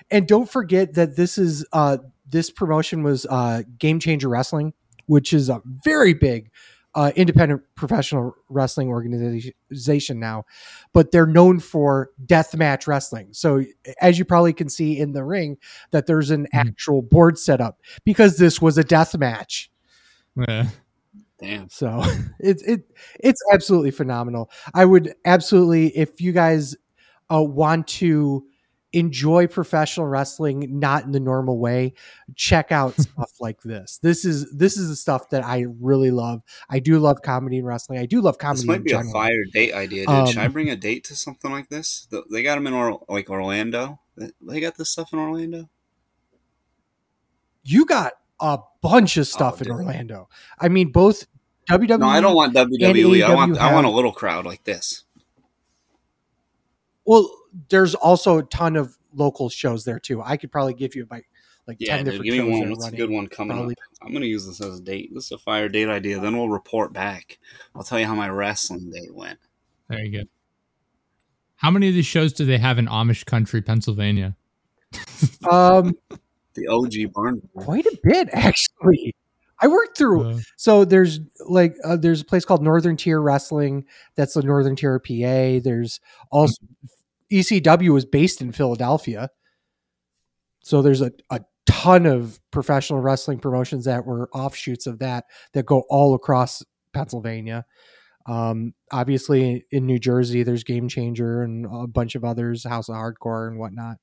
and don't forget that this is uh, this promotion was uh, Game Changer Wrestling, which is a very big uh, independent professional wrestling organization now, but they're known for deathmatch wrestling. So, as you probably can see in the ring, that there's an mm-hmm. actual board set up because this was a deathmatch. Yeah. Damn. So it's it it's absolutely phenomenal. I would absolutely, if you guys uh, want to enjoy professional wrestling not in the normal way, check out stuff like this. This is this is the stuff that I really love. I do love comedy and wrestling. I do love comedy. This might in be general. A fire date idea, dude. Um, Should I bring a date to something like this? They got them in or- like Orlando. They got this stuff in Orlando. You got a bunch of stuff oh, in Orlando. I mean, both W W E. No, I don't want W W E. I want have, I want a little crowd like this. Well, there's also a ton of local shows there too. I could probably give you like like yeah, ten dude, different. Give shows me one. What's a good one coming probably. Up? I'm going to use this as a date. This is a fire date idea. Then we'll report back. I'll tell you how my wrestling date went. Very good. How many of these shows do they have in Amish country, Pennsylvania? um. The O G barn. Quite a bit, actually. I worked through. Uh, so there's like uh, there's a place called Northern Tier Wrestling. That's the Northern Tier P A. There's also E C W is based in Philadelphia. So there's a, a ton of professional wrestling promotions that were offshoots of that that go all across Pennsylvania. Um, obviously, in New Jersey, there's Game Changer and a bunch of others, House of Hardcore and whatnot.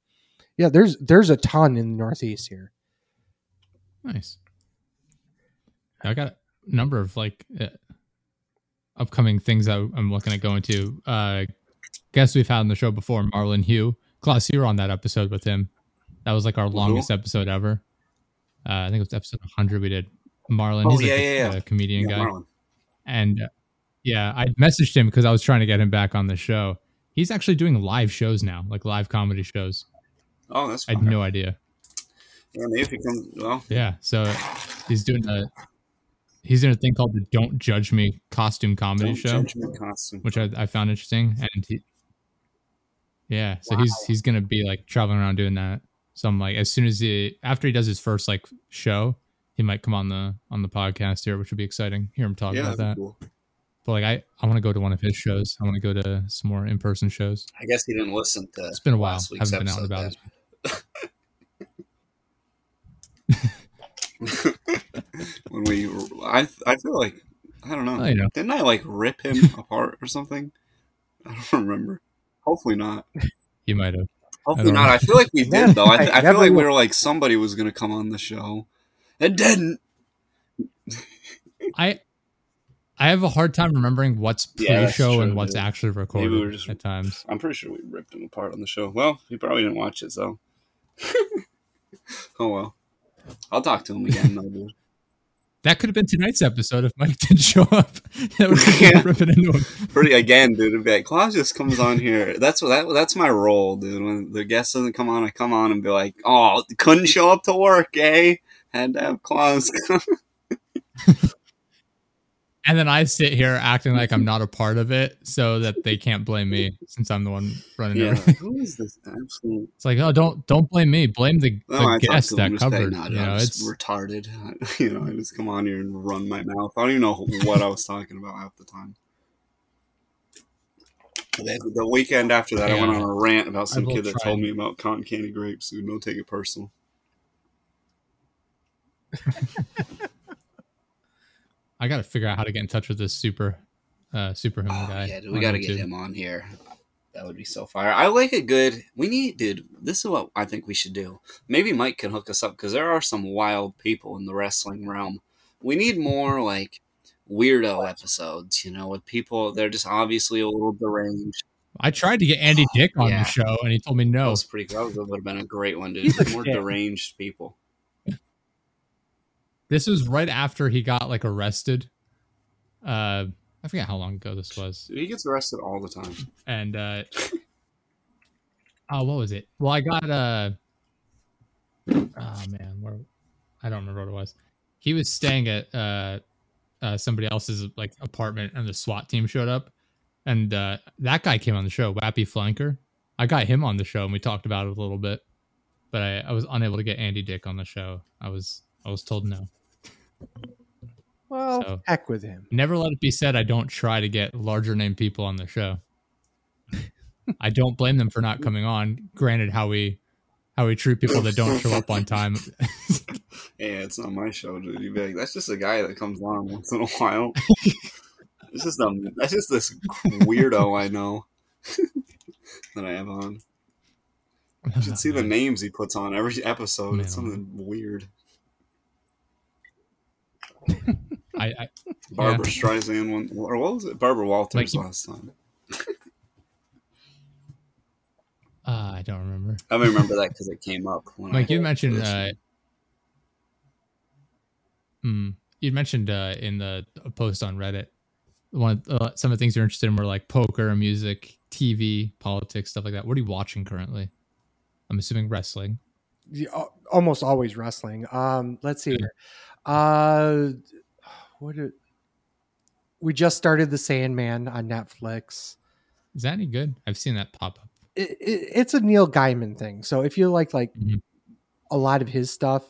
Yeah, there's there's a ton in the Northeast here. Nice. I got a number of like uh, upcoming things I, I'm looking at going to. Uh, guests we've had on the show before, Marlon Hugh. Klaus, you were on that episode with him. That was like our longest mm-hmm. episode ever. Uh, I think it was episode one hundred we did. Marlon, oh, he's yeah, like yeah, a yeah. comedian yeah, guy. Marlon. And uh, yeah, I messaged him because I was trying to get him back on the show. He's actually doing live shows now, like live comedy shows. Oh, that's fine. I had no idea. Yeah, maybe if he comes, well. Yeah, so he's doing a he's doing a thing called the Don't Judge Me costume comedy Don't show, Judge Me costume. Which I, I found interesting. And he, yeah, so wow. he's he's gonna be like traveling around doing that. So I'm like, as soon as he after he does his first like show, he might come on the on the podcast here, which would be exciting. Hear him talk yeah, about that. Cool. But like I, I want to go to one of his shows. I want to go to some more in person shows. I guess he didn't listen to. It's been a while. I haven't been out about it. when we I I feel like I don't know. I know. Didn't I like rip him apart or something? I don't remember. Hopefully not. You might have. Hopefully I not. Know. I feel like we did though. I, th- I feel like we were like somebody was going to come on the show and didn't. I I have a hard time remembering what's pre-show yeah, true, and what's dude. Actually recorded we just, at times. I'm pretty sure we ripped him apart on the show. Well, he probably didn't watch it, so. Oh, well. I'll talk to him again, though, dude. That could have been tonight's episode if Mike didn't show up. That would have yeah. ripping into him. Pretty, again, dude. It'd be like, Klaus just comes on here. That's what that, that's my role, dude. When the guest doesn't come on, I come on and be like, oh, couldn't show up to work, eh? Had to have Klaus come. And then I sit here acting like I'm not a part of it so that they can't blame me since I'm the one running yeah. everything. Who is this absolute... It's like, oh, don't don't blame me. Blame the, no, the I guest that covered. Not, you know, it's retarded. I, you know, I just come on here and run my mouth. I don't even know what I was talking about half the time. The, the weekend after that, yeah. I went on a rant about some kid that tried. told me about cotton candy grapes. Dude, don't take it personal. I got to figure out how to get in touch with this super, uh, superhuman oh, guy. Yeah, dude, we got to get him on here. That would be so fire. I like a good, we need, dude, this is what I think we should do. Maybe Mike can hook us up because there are some wild people in the wrestling realm. We need more like weirdo episodes, you know, with people, they're just obviously a little deranged. I tried to get Andy Dick on yeah. the show, and he told me no. That was pretty cool. That would have been a great one, dude. More kid. deranged people. This is right after he got, like, arrested. Uh, I forget how long ago this was. He gets arrested all the time. And, uh... oh, what was it? Well, I got, uh... oh, man. Where... I don't remember what it was. He was staying at, uh... Uh, somebody else's like apartment, and the SWAT team showed up, and uh, that guy came on the show, Wappy Flanker. I got him on the show, and we talked about it a little bit, but I, I was unable to get Andy Dick on the show. I was I was told no. Well, so, heck with him. Never let it be said I don't try to get larger name people on the show. I don't blame them for not coming on. Granted, how we how we treat people that don't show up on time. Yeah, it's not my show, dude. You'd be like, that's just a guy that comes on once in a while. It's just a, that's just this weirdo I know that I have on. You should see the names he puts on every episode. Man, it's something weird. I, I Barbara yeah. Streisand one, or what was it? Barbara Walters like, last time. uh, I don't remember. I don't remember that because it came up when Mike, I you mentioned. Uh, Mm. You'd mentioned uh, in the post on Reddit, one of, uh, some of the things you're interested in were like poker, music, T V, politics, stuff like that. What are you watching currently? I'm assuming wrestling. Yeah, almost always wrestling. Um, let's see. Yeah. Uh, what? Are, we just started The Sandman on Netflix. Is that any good? I've seen that pop up. It, it, it's a Neil Gaiman thing. So if you like like mm-hmm. a lot of his stuff,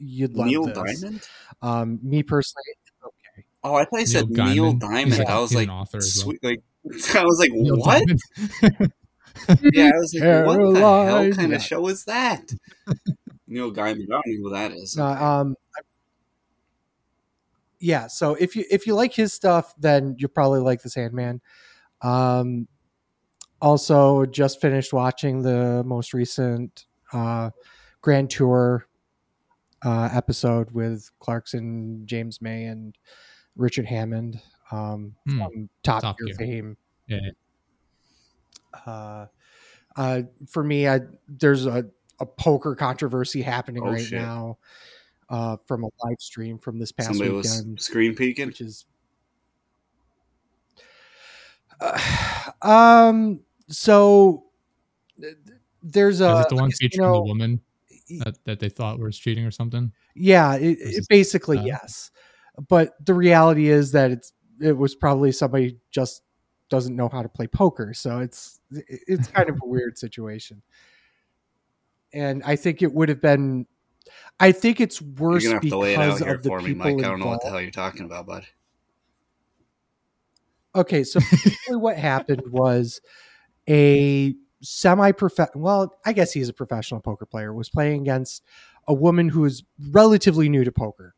you'd love Neil this. Diamond? Um, me personally, okay. Oh, I thought you said Gaiman. Neil Diamond. Like, I was like, well. sweet, like, I was like, Neil what? yeah, I was like, Paralyzed. What the hell kind yeah. of show is that? Neil Gaiman. I don't know who that is. No, um, yeah. So if you if you like his stuff, then you'll probably like The Sandman. Um, also, just finished watching the most recent uh, Grand Tour. Uh, episode with Clarkson, James May, and Richard Hammond um, mm. from Top, Top Gear fame. Yeah. Uh, uh, for me, I, there's a, a poker controversy happening oh, right shit. now uh, from a live stream from this past Somebody weekend. Somebody was screen peeking? Which is, uh, um, so th- there's a... Is it the one featuring you know, the woman? That, that they thought was cheating or something. Yeah, it, it basically uh, yes, but the reality is that it's it was probably somebody just doesn't know how to play poker, so it's it's kind of a weird situation. And I think it would have been, I think it's worse you're gonna have to lay it out here for me, Mike. I don't know what the hell you're talking about, bud. Okay, so what happened was a. semi-professional, well, I guess he's a professional poker player, was playing against a woman who is relatively new to poker.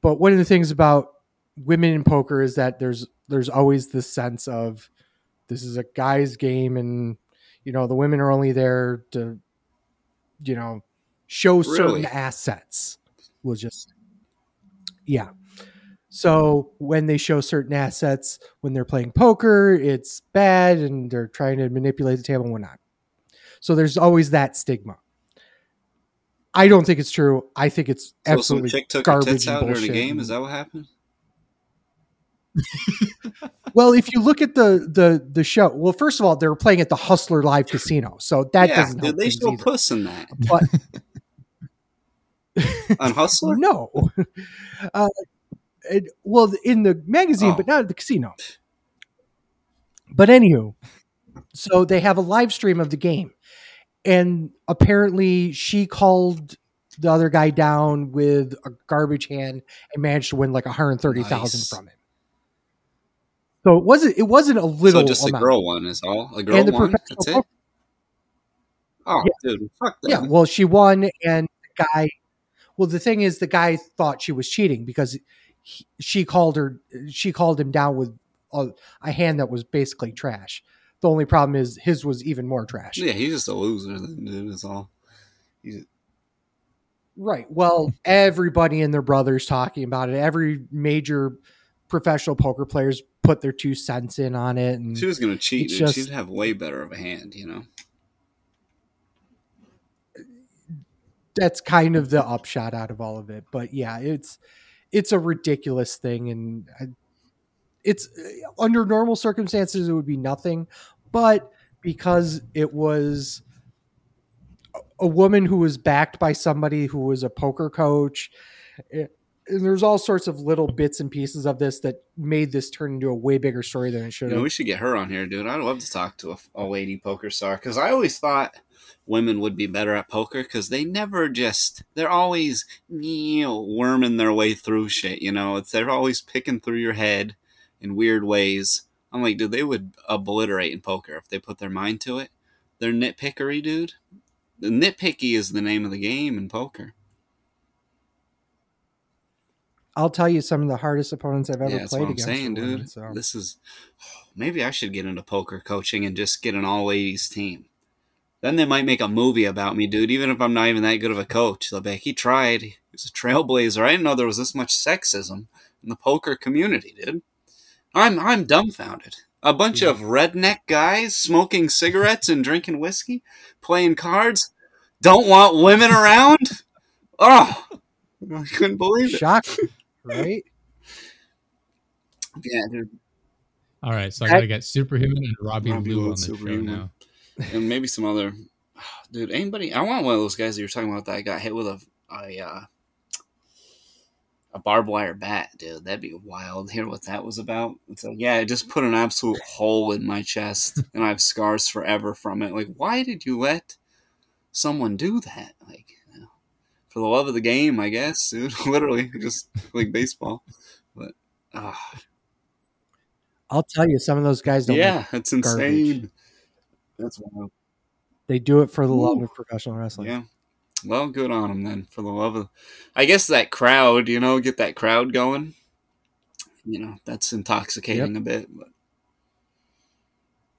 But one of the things about women in poker is that there's there's always this sense of this is a guy's game, and you know the women are only there to you know show really? certain assets. We'll just yeah. So when they show certain assets, when they're playing poker, it's bad and they're trying to manipulate the table and whatnot. So there's always that stigma. I don't think it's true. I think it's absolutely so some chick took garbage her tits out bullshit. During a game? Is that what happened? Well, if you look at the, the, the show, well, first of all, they were playing at the Hustler Live Casino. So that yeah, doesn't help. They still puss in that. But... On Hustler? No. Uh, It, well, in the magazine, oh. but not at the casino. But anywho, so they have a live stream of the game. And apparently she called the other guy down with a garbage hand and managed to win like one hundred thirty thousand dollars nice. from him. So it wasn't It wasn't a little So just amount. A girl won is all? A girl and won? That's it? Oh, yeah. dude, fuck that. Yeah, well, she won and the guy... Well, the thing is the guy thought she was cheating because... He, she called her. She called him down with a, a hand that was basically trash. The only problem is his was even more trash. Yeah, he's just a loser. That's all. He's... Right. Well, everybody and their brothers talking about it. Every major professional poker players put their two cents in on it. And she was going to cheat. Dude. Just, she'd have way better of a hand, you know? That's kind of the upshot out of all of it. But yeah, it's, it's a ridiculous thing. And I, it's under normal circumstances, it would be nothing, but because it was a woman who was backed by somebody who was a poker coach, it, and there's all sorts of little bits and pieces of this that made this turn into a way bigger story than it should have. You know, we should get her on here, dude. I'd love to talk to a, a lady poker star, because I always thought women would be better at poker because they never just, they're always you know, worming their way through shit. You know, it's, they're always picking through your head in weird ways. I'm like, dude, they would obliterate in poker if they put their mind to it. They're nitpickery, dude. The nitpicky is the name of the game in poker. I'll tell you, some of the hardest opponents I've ever yeah, that's played what I'm against. Saying, dude. Women, so. This is maybe I should get into poker coaching and just get an all ladies team. Then they might make a movie about me, dude. Even if I'm not even that good of a coach, they'll be like, "He tried. He was a trailblazer. I didn't know there was this much sexism in the poker community, dude." I'm I'm dumbfounded. A bunch yeah. of redneck guys smoking cigarettes and drinking whiskey, playing cards. Don't want women around. Oh, I couldn't believe it. Shocked. Right? Yeah, dude. All right, so I gotta get Superhuman and Robbie Blue on the Superhuman. Show now, and maybe some other dude. Anybody? I want one of those guys that you're talking about that I got hit with a a, uh, a barbed wire bat, dude. That'd be wild. Hear what that was about? It's like, yeah, it just put an absolute hole in my chest, and I have scars forever from it. Like, why did you let someone do that? Like. For the love of the game, I guess, dude. Literally, just like baseball. But uh, I'll tell you, some of those guys don't. Yeah, it's insane. That's wild. They do it for the Ooh. love of professional wrestling. Yeah. Well, good on them then. For the love of, I guess that crowd. You know, get that crowd going. You know, that's intoxicating yep. a bit, but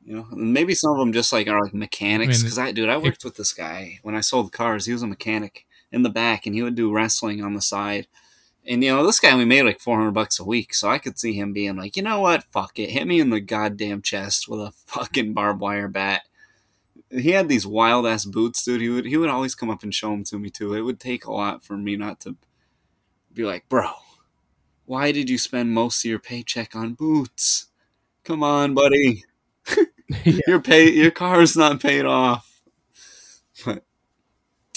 you know, maybe some of them just like are like mechanics. Because I, mean, I, dude, I worked it, with this guy when I sold cars. He was a mechanic in the back, and he would do wrestling on the side. And, you know, this guy, we made like four hundred bucks a week, so I could see him being like, you know what, fuck it, hit me in the goddamn chest with a fucking barbed wire bat. He had these wild-ass boots, dude. He would he would always come up and show them to me, too. It would take a lot for me not to be like, bro, why did you spend most of your paycheck on boots? Come on, buddy. yeah. Your pay, your car's not paid off. But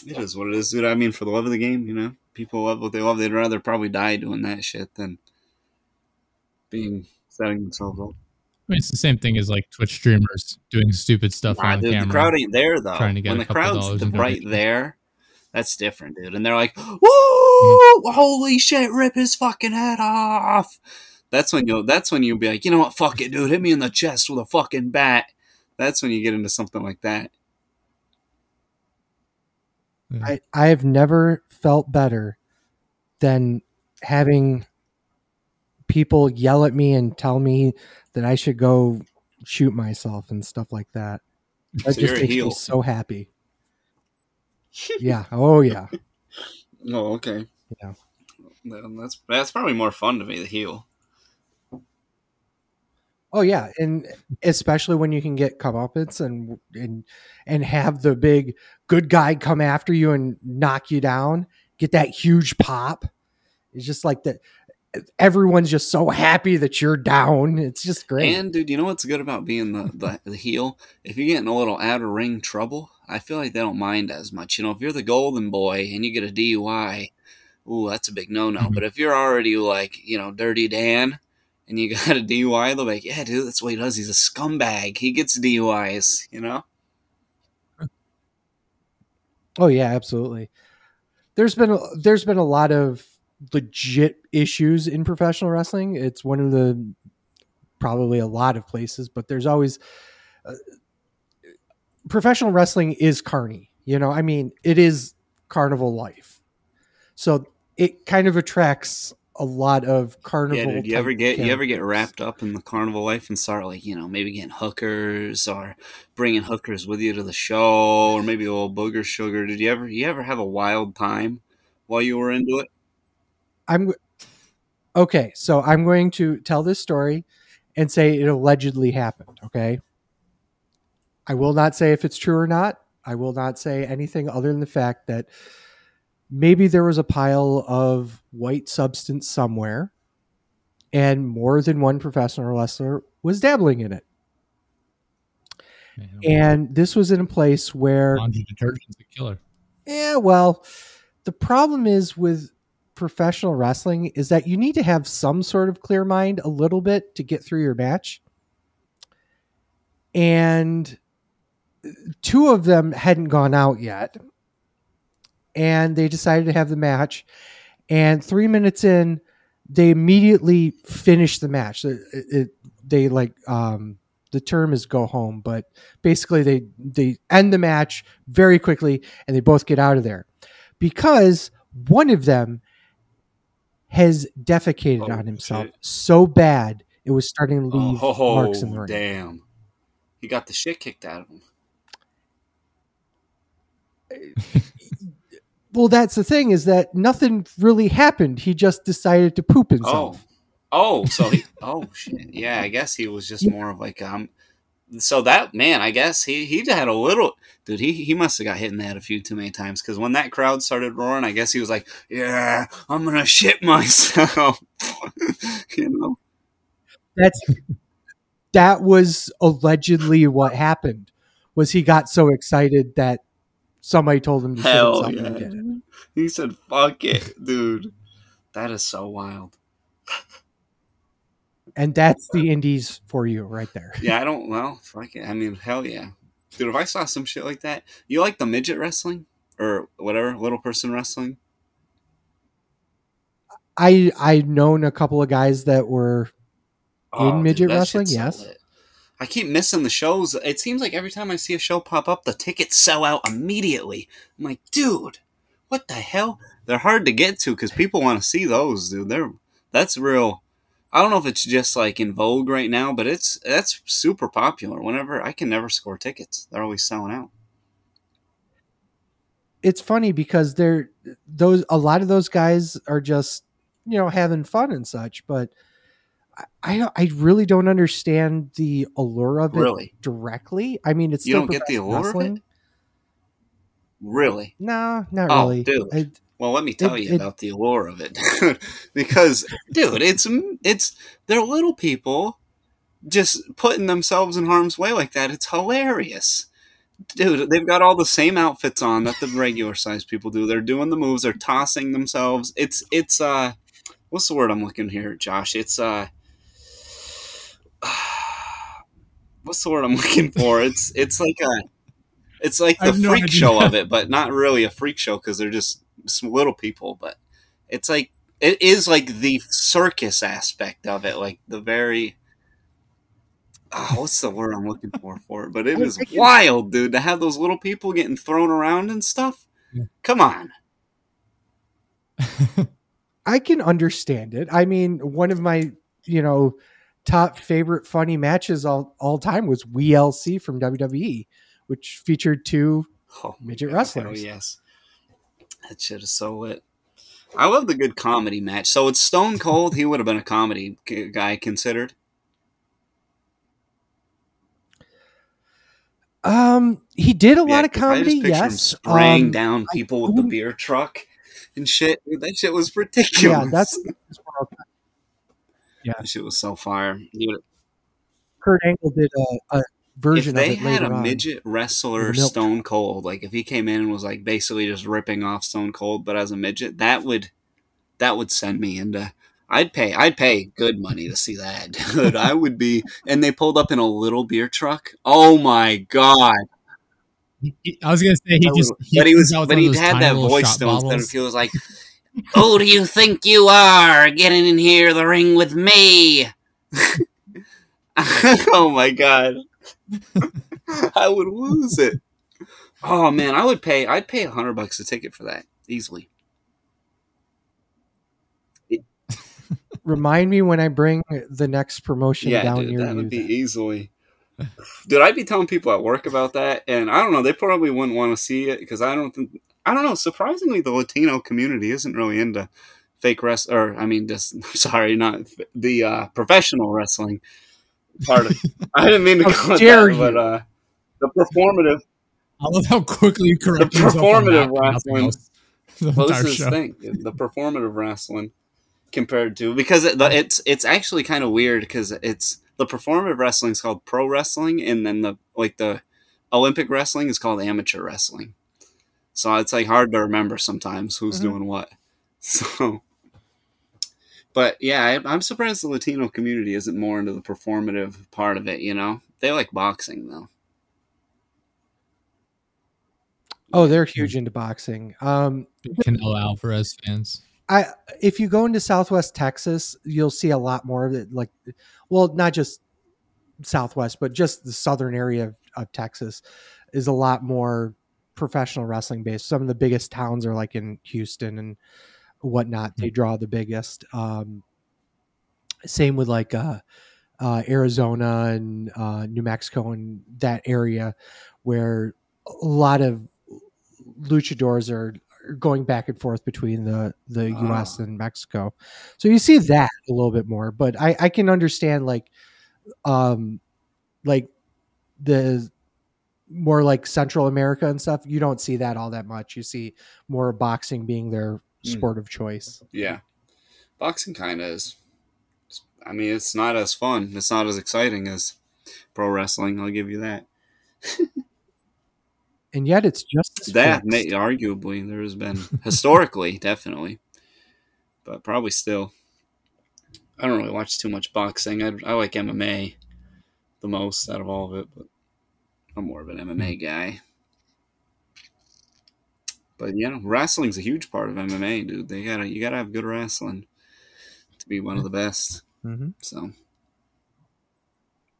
it is what it is, dude. I mean, for the love of the game, you know, people love what they love. They'd rather probably die doing that shit than being setting themselves up. I mean, it's the same thing as like Twitch streamers doing stupid stuff nah, on dude, camera. The crowd ain't there though. Trying to get when the crowd's the right there, that's different, dude. And they're like, "Woo! Mm-hmm. Holy shit! Rip his fucking head off!" That's when you. That's when you'll be like, you know what? Fuck it, dude. Hit me in the chest with a fucking bat. That's when you get into something like that. Yeah. I, I have never felt better than having people yell at me and tell me that I should go shoot myself and stuff like that. That so just makes heel. me so happy. Yeah. Oh, yeah. Oh, okay. Yeah. That's that's probably more fun to be the heel. Oh, yeah, and especially when you can get comeuppance and and and have the big good guy come after you and knock you down, get that huge pop. It's just like that. Everyone's just so happy that you're down. It's just great. And, dude, you know what's good about being the, the, the heel? If you get in a little out-of-ring trouble, I feel like they don't mind as much. You know, if you're the golden boy and you get a D U I, ooh, that's a big no-no. Mm-hmm. But if you're already like, you know, Dirty Dan, and you got a D U I, they'll be like, yeah, dude, that's what he does. He's a scumbag. He gets D U Is, you know? Oh, yeah, absolutely. There's been a, there's been a lot of legit issues in professional wrestling. It's one of the, probably a lot of places, but there's always, uh, professional wrestling is carny. You know, I mean, it is carnival life. So it kind of attracts a lot of carnival. Yeah, dude, you ever get camps. you ever get wrapped up in the carnival life and start like, you know, maybe getting hookers or bringing hookers with you to the show, or maybe a little booger sugar? Did you ever you ever have a wild time while you were into it? I'm Okay, so I'm going to tell this story and say it allegedly happened, okay? I will not say if it's true or not. I will not say anything other than the fact that maybe there was a pile of white substance somewhere and more than one professional wrestler was dabbling in it. Man, and this was in a place where... Laundry detergent's a killer. Yeah, well, the problem is with professional wrestling is that you need to have some sort of clear mind a little bit to get through your match. And two of them hadn't gone out yet. And they decided to have the match. And three minutes in, they immediately finished the match. It, it, they like... Um, the term is go home, but basically they, they end the match very quickly and they both get out of there because one of them has defecated oh, on himself shit. so bad it was starting to leave oh, marks in the ring. Damn. He got the shit kicked out of him. Well, that's the thing is that nothing really happened. He just decided to poop himself. Oh. Oh, so he, oh shit. Yeah, I guess he was just more of like, um, so that man, I guess he, he had a little, dude, he, he must've got hit in the head a few too many times. Cause when that crowd started roaring, I guess he was like, yeah, I'm going to shit myself. You know, that's, that was allegedly what happened was he got so excited that somebody told him to shit himself yeah. and he did it. He said, fuck it, dude. That is so wild. And that's the indies for you right there. Yeah, I don't, well, fuck it. I mean, hell yeah. Dude, if I saw some shit like that, you like the midget wrestling or whatever, little person wrestling? I, I've known a couple of guys that were oh, in midget dude, wrestling, yes. Lit. I keep missing the shows. It seems like every time I see a show pop up, the tickets sell out immediately. I'm like, dude, what the hell? They're hard to get to because people want to see those, dude. They're, that's real. I don't know if it's just like in vogue right now, but it's that's super popular. Whenever I can never score tickets, they're always selling out. It's funny because they're those a lot of those guys are just, you know, having fun and such, but I I, I really don't understand the allure of it really? directly. I mean, it's you don't get the allure wrestling. of it? Really? No, not oh, really. Dude. I, Well, let me tell it, you it, about the allure of it, because, dude, it's it's they're little people just putting themselves in harm's way like that. It's hilarious, dude. They've got all the same outfits on that the regular sized people do. They're doing the moves. They're tossing themselves. It's it's uh, what's the word I'm looking here, Josh? It's uh, what's the word I'm looking for? It's it's like a, it's like the freak no show of it, but not really a freak show because they're just. Some little people, but it's like it is like the circus aspect of it, like the very oh, what's the word I'm looking for for it? But it is wild, dude, to have those little people getting thrown around and stuff. Yeah. Come on, I can understand it. I mean, one of my you know top favorite funny matches all all time was W L C from W W E, which featured two oh, midget God. wrestlers. Oh yes. That shit is so lit. I love the good comedy match. So it's Stone Cold. He would have been a comedy guy considered. Um, he did a yeah, lot of comedy. I just picture yes, him spraying um, down people I, with the beer truck and shit. Dude, that shit was ridiculous. Yeah, that's. Yeah, that shit was so fire. Would, Kurt Angle did a. a If they had a midget wrestler Stone Cold, like if he came in and was like basically just ripping off Stone Cold, but as a midget, that would that would send me into. I'd pay. I'd pay good money to see that. Dude, I would be. And they pulled up in a little beer truck. Oh my god! I was gonna say he just, he but he was, but he had that voice though. Instead of he was like, "Who do you think you are getting in here the ring with me?" Oh my god. I would lose it. Oh man, I would pay. I'd pay a hundred bucks a ticket for that easily. It, Remind me when I bring the next promotion yeah, down dude, here. That would be that. easily. Dude, I'd be telling people at work about that, and I don't know. They probably wouldn't want to see it because I don't think. I don't know. Surprisingly, the Latino community isn't really into fake wrest or I mean, just sorry, not the uh, professional wrestling part of. I didn't mean to call it that, but uh, the performative. I love how quickly you correct the performative wrestling. Well, this is the thing, the performative wrestling compared to, because it, the, it's it's actually kind of weird because it's the performative wrestling is called pro wrestling, and then the like the Olympic wrestling is called amateur wrestling. So it's like hard to remember sometimes who's mm-hmm. doing what. So, but yeah, I, I'm surprised the Latino community isn't more into the performative part of it. You know, they like boxing though. Oh, they're huge into boxing. Um, Canelo Alvarez fans. I if you go into Southwest Texas, you'll see a lot more of it. Like, well, not just Southwest, but just the southern area of, of Texas is a lot more professional wrestling based. Some of the biggest towns are like in Houston and whatnot. They draw the biggest. Um, same with like uh, uh, Arizona and uh, New Mexico and that area where a lot of luchadors are going back and forth between the, the U S oh. and Mexico. So you see that a little bit more, but I, I can understand like, um, like the more like Central America and stuff. You don't see that all that much. You see more boxing being their sport mm. of choice. Yeah. Boxing kind of is, I mean, it's not as fun. It's not as exciting as pro wrestling. I'll give you that. And yet it's just as that may, arguably there has been historically, definitely, but probably still. I don't really watch too much boxing. I, I like M M A the most out of all of it, but I'm more of an M M A guy. But you know, wrestling's a huge part of M M A, dude. They gotta you gotta have good wrestling to be one of the best. Mm-hmm. So.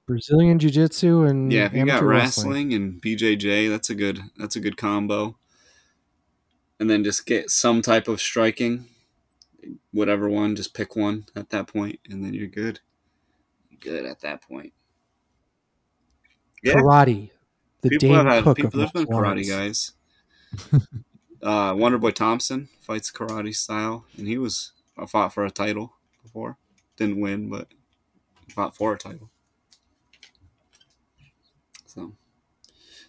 Brazilian jiu-jitsu and yeah, if you got wrestling, wrestling and B J J. That's a good. That's a good combo. And then just get some type of striking, whatever one. Just pick one at that point, and then you're good. Good at that point. Yeah. Karate. The people Dane have had Cook people. There's been karate guys. uh, Wonderboy Thompson fights karate style, and he was I fought for a title before. Didn't win, but fought for a title. So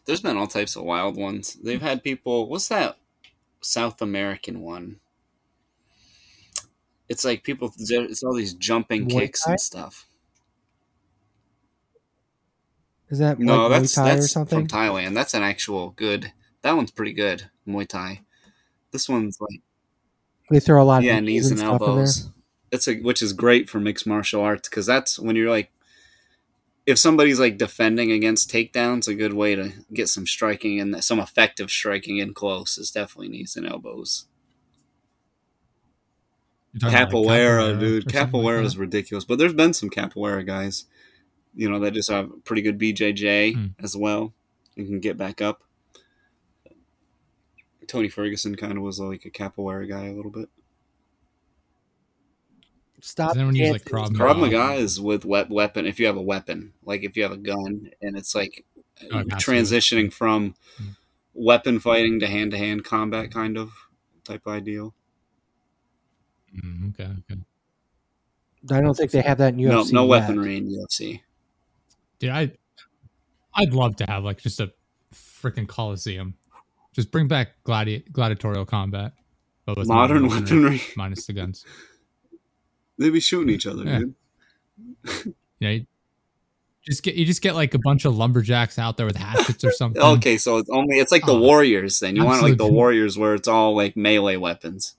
there's been all types of wild ones. They've had people, what's that South American one? It's like people, it's all these jumping Muay kicks Thai? And stuff. Is that no, like that's, Muay Thai that's or something? From Thailand. That's an actual good, that one's pretty good, Muay Thai. This one's like, they throw a lot yeah, of knees and, and elbows. It's a, which is great for mixed martial arts because that's when you're like, if somebody's like defending against takedowns, a good way to get some striking and some effective striking in close is definitely knees and elbows. Capoeira, like dude. Capoeira is like ridiculous, but there's been some capoeira guys, you know, that just have pretty good B J J hmm. as well. You can get back up. Tony Ferguson kind of was like a capoeira guy a little bit. Stop. Then when you like Krav Maga. Krav Maga is with wet weapon. If you have a weapon, like if you have a gun, and it's like oh, transitioning from mm-hmm. weapon fighting to hand to hand combat, kind of type of ideal. Mm, okay, okay. I don't think they have that in U F C. No, no weaponry in U F C. Dude, I, I'd love to have like just a freaking Coliseum. Just bring back gladi- gladiatorial combat, but with modern, modern weaponry minus the guns. They'd be shooting each other, yeah. dude. Yeah, you just get you just get like a bunch of lumberjacks out there with hatchets or something. Okay, so it's only it's like the oh, Warriors thing. You absolutely. Want like the Warriors where it's all like melee weapons.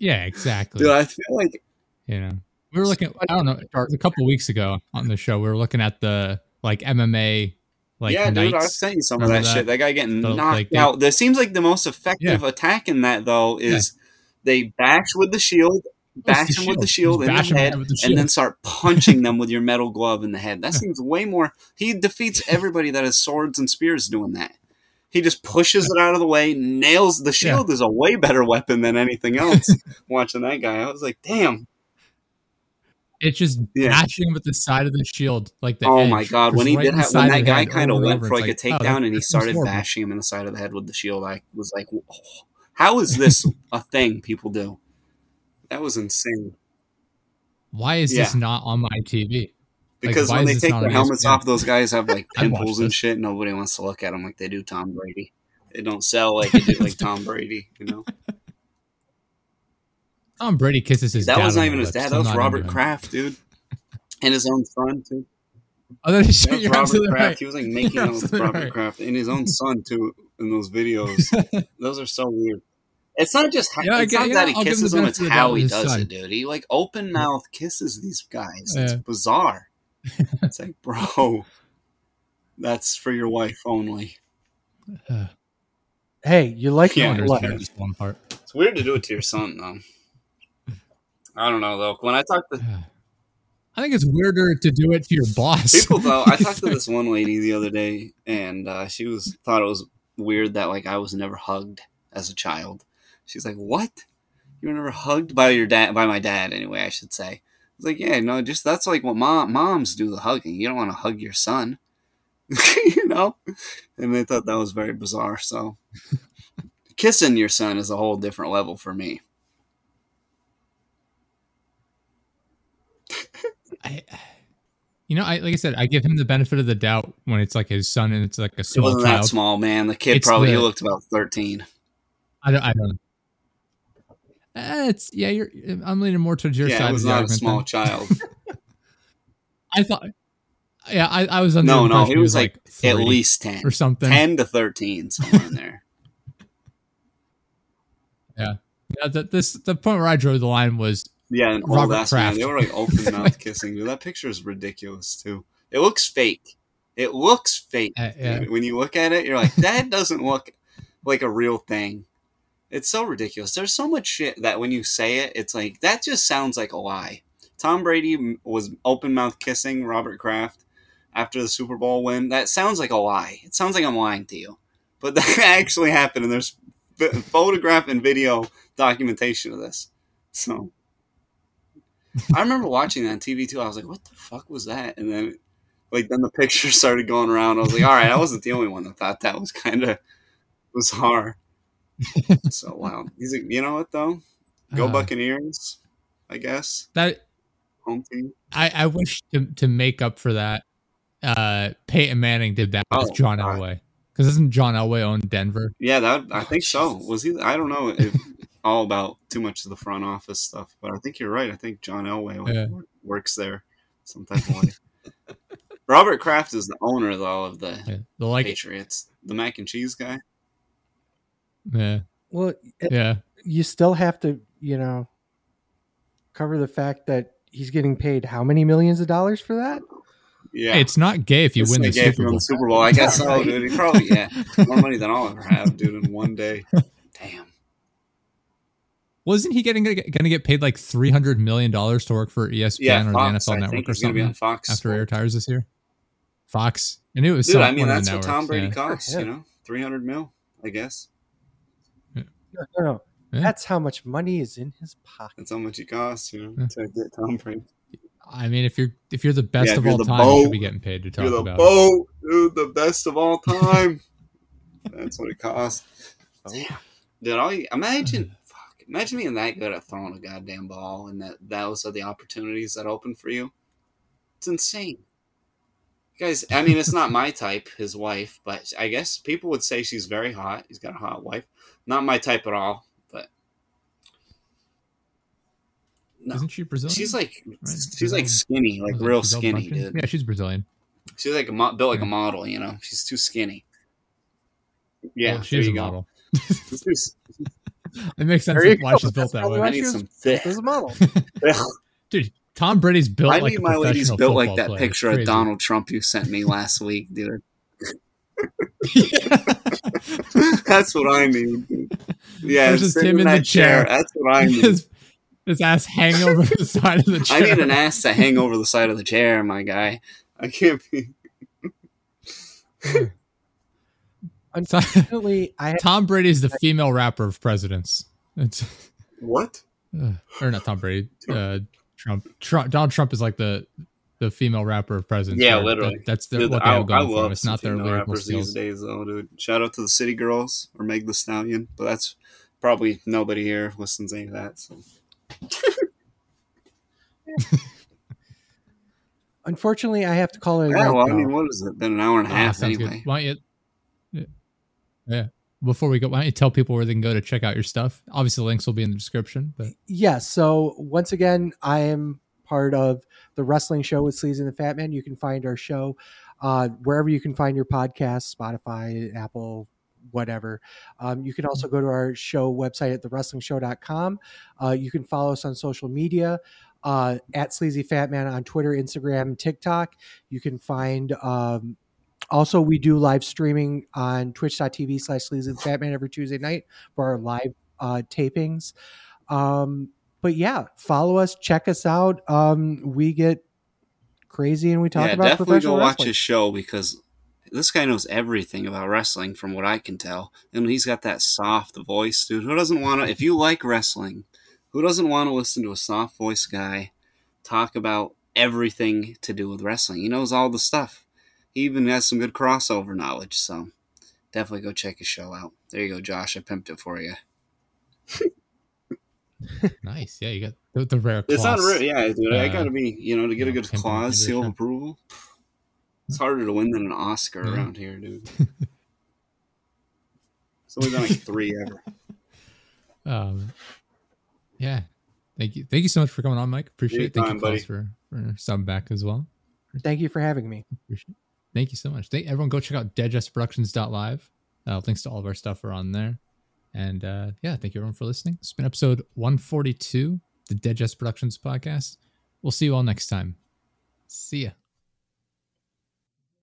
Yeah, exactly. Dude, I feel like you know we were looking. At, I don't know. A couple of weeks ago on the show, we were looking at the like M M A. Like yeah, knights. Dude, I've seen some Remember of that, that shit. That guy getting the, knocked like, out. There seems like the most effective yeah. attack in that though is. Yeah. They bash with the shield, bash the them shield. with the shield in the head, the and then start punching them with your metal glove in the head. That seems way more... He defeats everybody that has swords and spears doing that. He just pushes it out of the way, nails... The shield yeah. is a way better weapon than anything else. Watching that guy, I was like, damn. It's just yeah. bashing with the side of the shield. Like the oh edge, my God. When he right did ha- when that guy kind of went over, for like, like a takedown oh, and he started horrible. bashing him in the side of the head with the shield, I was like, oh. How is this a thing people do? That was insane. Why is yeah. this not on my T V? Because like, when they take their helmets off, those guys have like pimples and shit. Nobody wants to look at them like they do Tom Brady. They don't sell like they do like Tom Brady, you know? Tom Brady kisses his dad. That wasn't even his dad. That was Robert Kraft, dude. And his own son, too. Oh, that is Robert Kraft. Right. He was like making out with Robert right. Kraft and his own son, too, in those videos. Those are so weird. It's not just how, yeah, it's get, not yeah, that he I'll kisses them, it's how he does son. It, dude. He like open mouth kisses these guys. Yeah. It's bizarre. It's like, bro, that's for your wife only. Uh, hey, you like yeah, your wife. One part. It's weird to do it to your son, though. I don't know, though. When I talk to... I think it's weirder to do it to your boss. People, though, I talked to this one lady the other day, and uh, she was thought it was weird that like I was never hugged as a child. She's like, "What? You were never hugged by your dad? By my dad, anyway, I should say." I was like, "Yeah, no, just that's like what mom moms do the hugging. You don't want to hug your son, you know." And they thought that was very bizarre. So, kissing your son is a whole different level for me. I, you know, I like I said, I give him the benefit of the doubt when it's like his son and it's like a small. It wasn't child. That small, man. The kid it's probably the, he looked about thirteen. I don't. I don't. Uh, it's yeah. You're. I'm leaning more towards your yeah, side. It was not a small then. Child. I thought. Yeah, I, I was. Under no, no, he was like, like at least ten or something, ten to thirteen, somewhere in there. Yeah, yeah. The, this the point where I drew the line was. Yeah, and old ass man. They were like open mouth kissing. Dude, that picture is ridiculous too. It looks fake. It looks fake. Uh, yeah. When you look at it, you're like, that doesn't look like a real thing. It's so ridiculous. There's so much shit that when you say it, it's like, that just sounds like a lie. Tom Brady was open mouth kissing Robert Kraft after the Super Bowl win. That sounds like a lie. It sounds like I'm lying to you. But that actually happened, and there's photograph and video documentation of this. So I remember watching that on T V, too. I was like, what the fuck was that? And then like, then the picture started going around. I was like, all right, I wasn't the only one that thought that was kind of bizarre. So wow, he's like, you know what though, go uh, Buccaneers, I guess. That home team. I, I wish to to make up for that. Uh, Peyton Manning did that oh, with John God. Elway, because isn't John Elway own Denver? Yeah, that I think oh, so. Jesus. Was he? I don't know if all about too much of the front office stuff, but I think you're right. I think John Elway yeah. works there some type of way. Robert Kraft is the owner though of the, yeah, the like- Patriots, the mac and cheese guy. Yeah. Well, yeah. You still have to, you know, cover the fact that he's getting paid how many millions of dollars for that? Yeah, it's not gay if you it's win the Super, Bowl. the Super Bowl. I guess so, dude. He probably yeah more money than I'll ever have, dude, in one day. Damn. Wasn't he getting going to get paid like three hundred million dollars to work for E S P N yeah, or Fox, the N F L I Network or something? Be on Fox after Sport. He retires this year, Fox. I knew it was. Dude, I mean that's what networks. Tom Brady yeah. costs. Yeah. You know, three hundred mil, I guess. No, no, no. Yeah. That's how much money is in his pocket. That's how much it costs, you know, yeah. to get Tom Brady. I mean, if you're if you're the best yeah, of all time, boat, you should be getting paid to talk you're the about. Boat, dude, the best of all time. That's what it costs. Oh. Dude, all you, imagine, fuck, imagine being that good at throwing a goddamn ball, and that those are the opportunities that open for you. It's insane. Guys, I mean, it's not my type, his wife, but I guess people would say she's very hot. He's got a hot wife. Not my type at all, but no. Isn't she Brazilian? She's like, right. she's Brazilian. Like skinny, like real skinny, Brazilian? Dude. Yeah, she's Brazilian. She's like a mo- built like yeah. a model, you know. She's too skinny. Yeah, well, she's a go. Model. It makes sense why go. She's built that way. I need some thick. There's a model, dude. Tom Brady's built. I like mean, my lady's built like that player. Picture of Donald Trump you sent me last week, dude. That's what I mean. Yeah, just him in, in the chair. chair. That's what I mean. His, his ass hang over the side of the chair. I need an ass to hang over the side of the chair, my guy. I can't be. Unfortunately, I Tom Brady's the female rapper of presidents. It's what? Uh, or not Tom Brady. Uh, Trump. Trump. Donald Trump is like the the female rapper of presidents. Yeah, literally. That, that's their, dude, what they all go for. It's not their lyrical rappers skills. These days, though, dude. Shout out to the City Girls or Meg Thee Stallion, but that's probably nobody here listens to any of that. So. Unfortunately, I have to call it. Yeah, right well, now. I mean, what is it? Been an hour and a half oh, anyway. Good. Why don't you? Yeah. Before we go, why don't you tell people where they can go to check out your stuff? Obviously, links will be in the description. But yes, yeah, so once again, I am part of the wrestling show with Sleazy and the Fat Man. You can find our show uh, wherever you can find your podcasts, Spotify, Apple, whatever. Um, you can also go to our show website at the wrestling show dot com. Uh, you can follow us on social media. Uh, at Sleazy Fat Man on Twitter, Instagram, TikTok. You can find, um, also we do live streaming on twitch.tv slash Sleazy Fat Man every Tuesday night for our live, uh, tapings. Um, but yeah, follow us, check us out. Um, we get crazy and we talk yeah, about definitely professional go watch wrestling. His show because this guy knows everything about wrestling from what I can tell. And he's got that soft voice, dude. Who doesn't want to, if you like wrestling, who doesn't want to listen to a soft voice guy talk about everything to do with wrestling? He knows all the stuff. He even has some good crossover knowledge. So definitely go check his show out. There you go, Josh. I pimped it for you. Nice. Yeah, you got the, the rare claws. It's not rare. Yeah, dude. Uh, I got to be, you know, to get you know, a good clause seal of approval. It's harder to win than an Oscar yeah. around here, dude. It's only been like three ever. Um. Yeah. Thank you. Thank you so much for coming on, Mike. Appreciate it. Thank you, Klaus, for, for subbing back as well. Thank you for having me. Appreciate it. Thank you so much. Thank, everyone go check out dead jest productions dot live. Uh, links to all of our stuff are on there. And uh, yeah, thank you everyone for listening. It's been episode one forty-two, the Dead Jest Productions podcast. We'll see you all next time. See ya.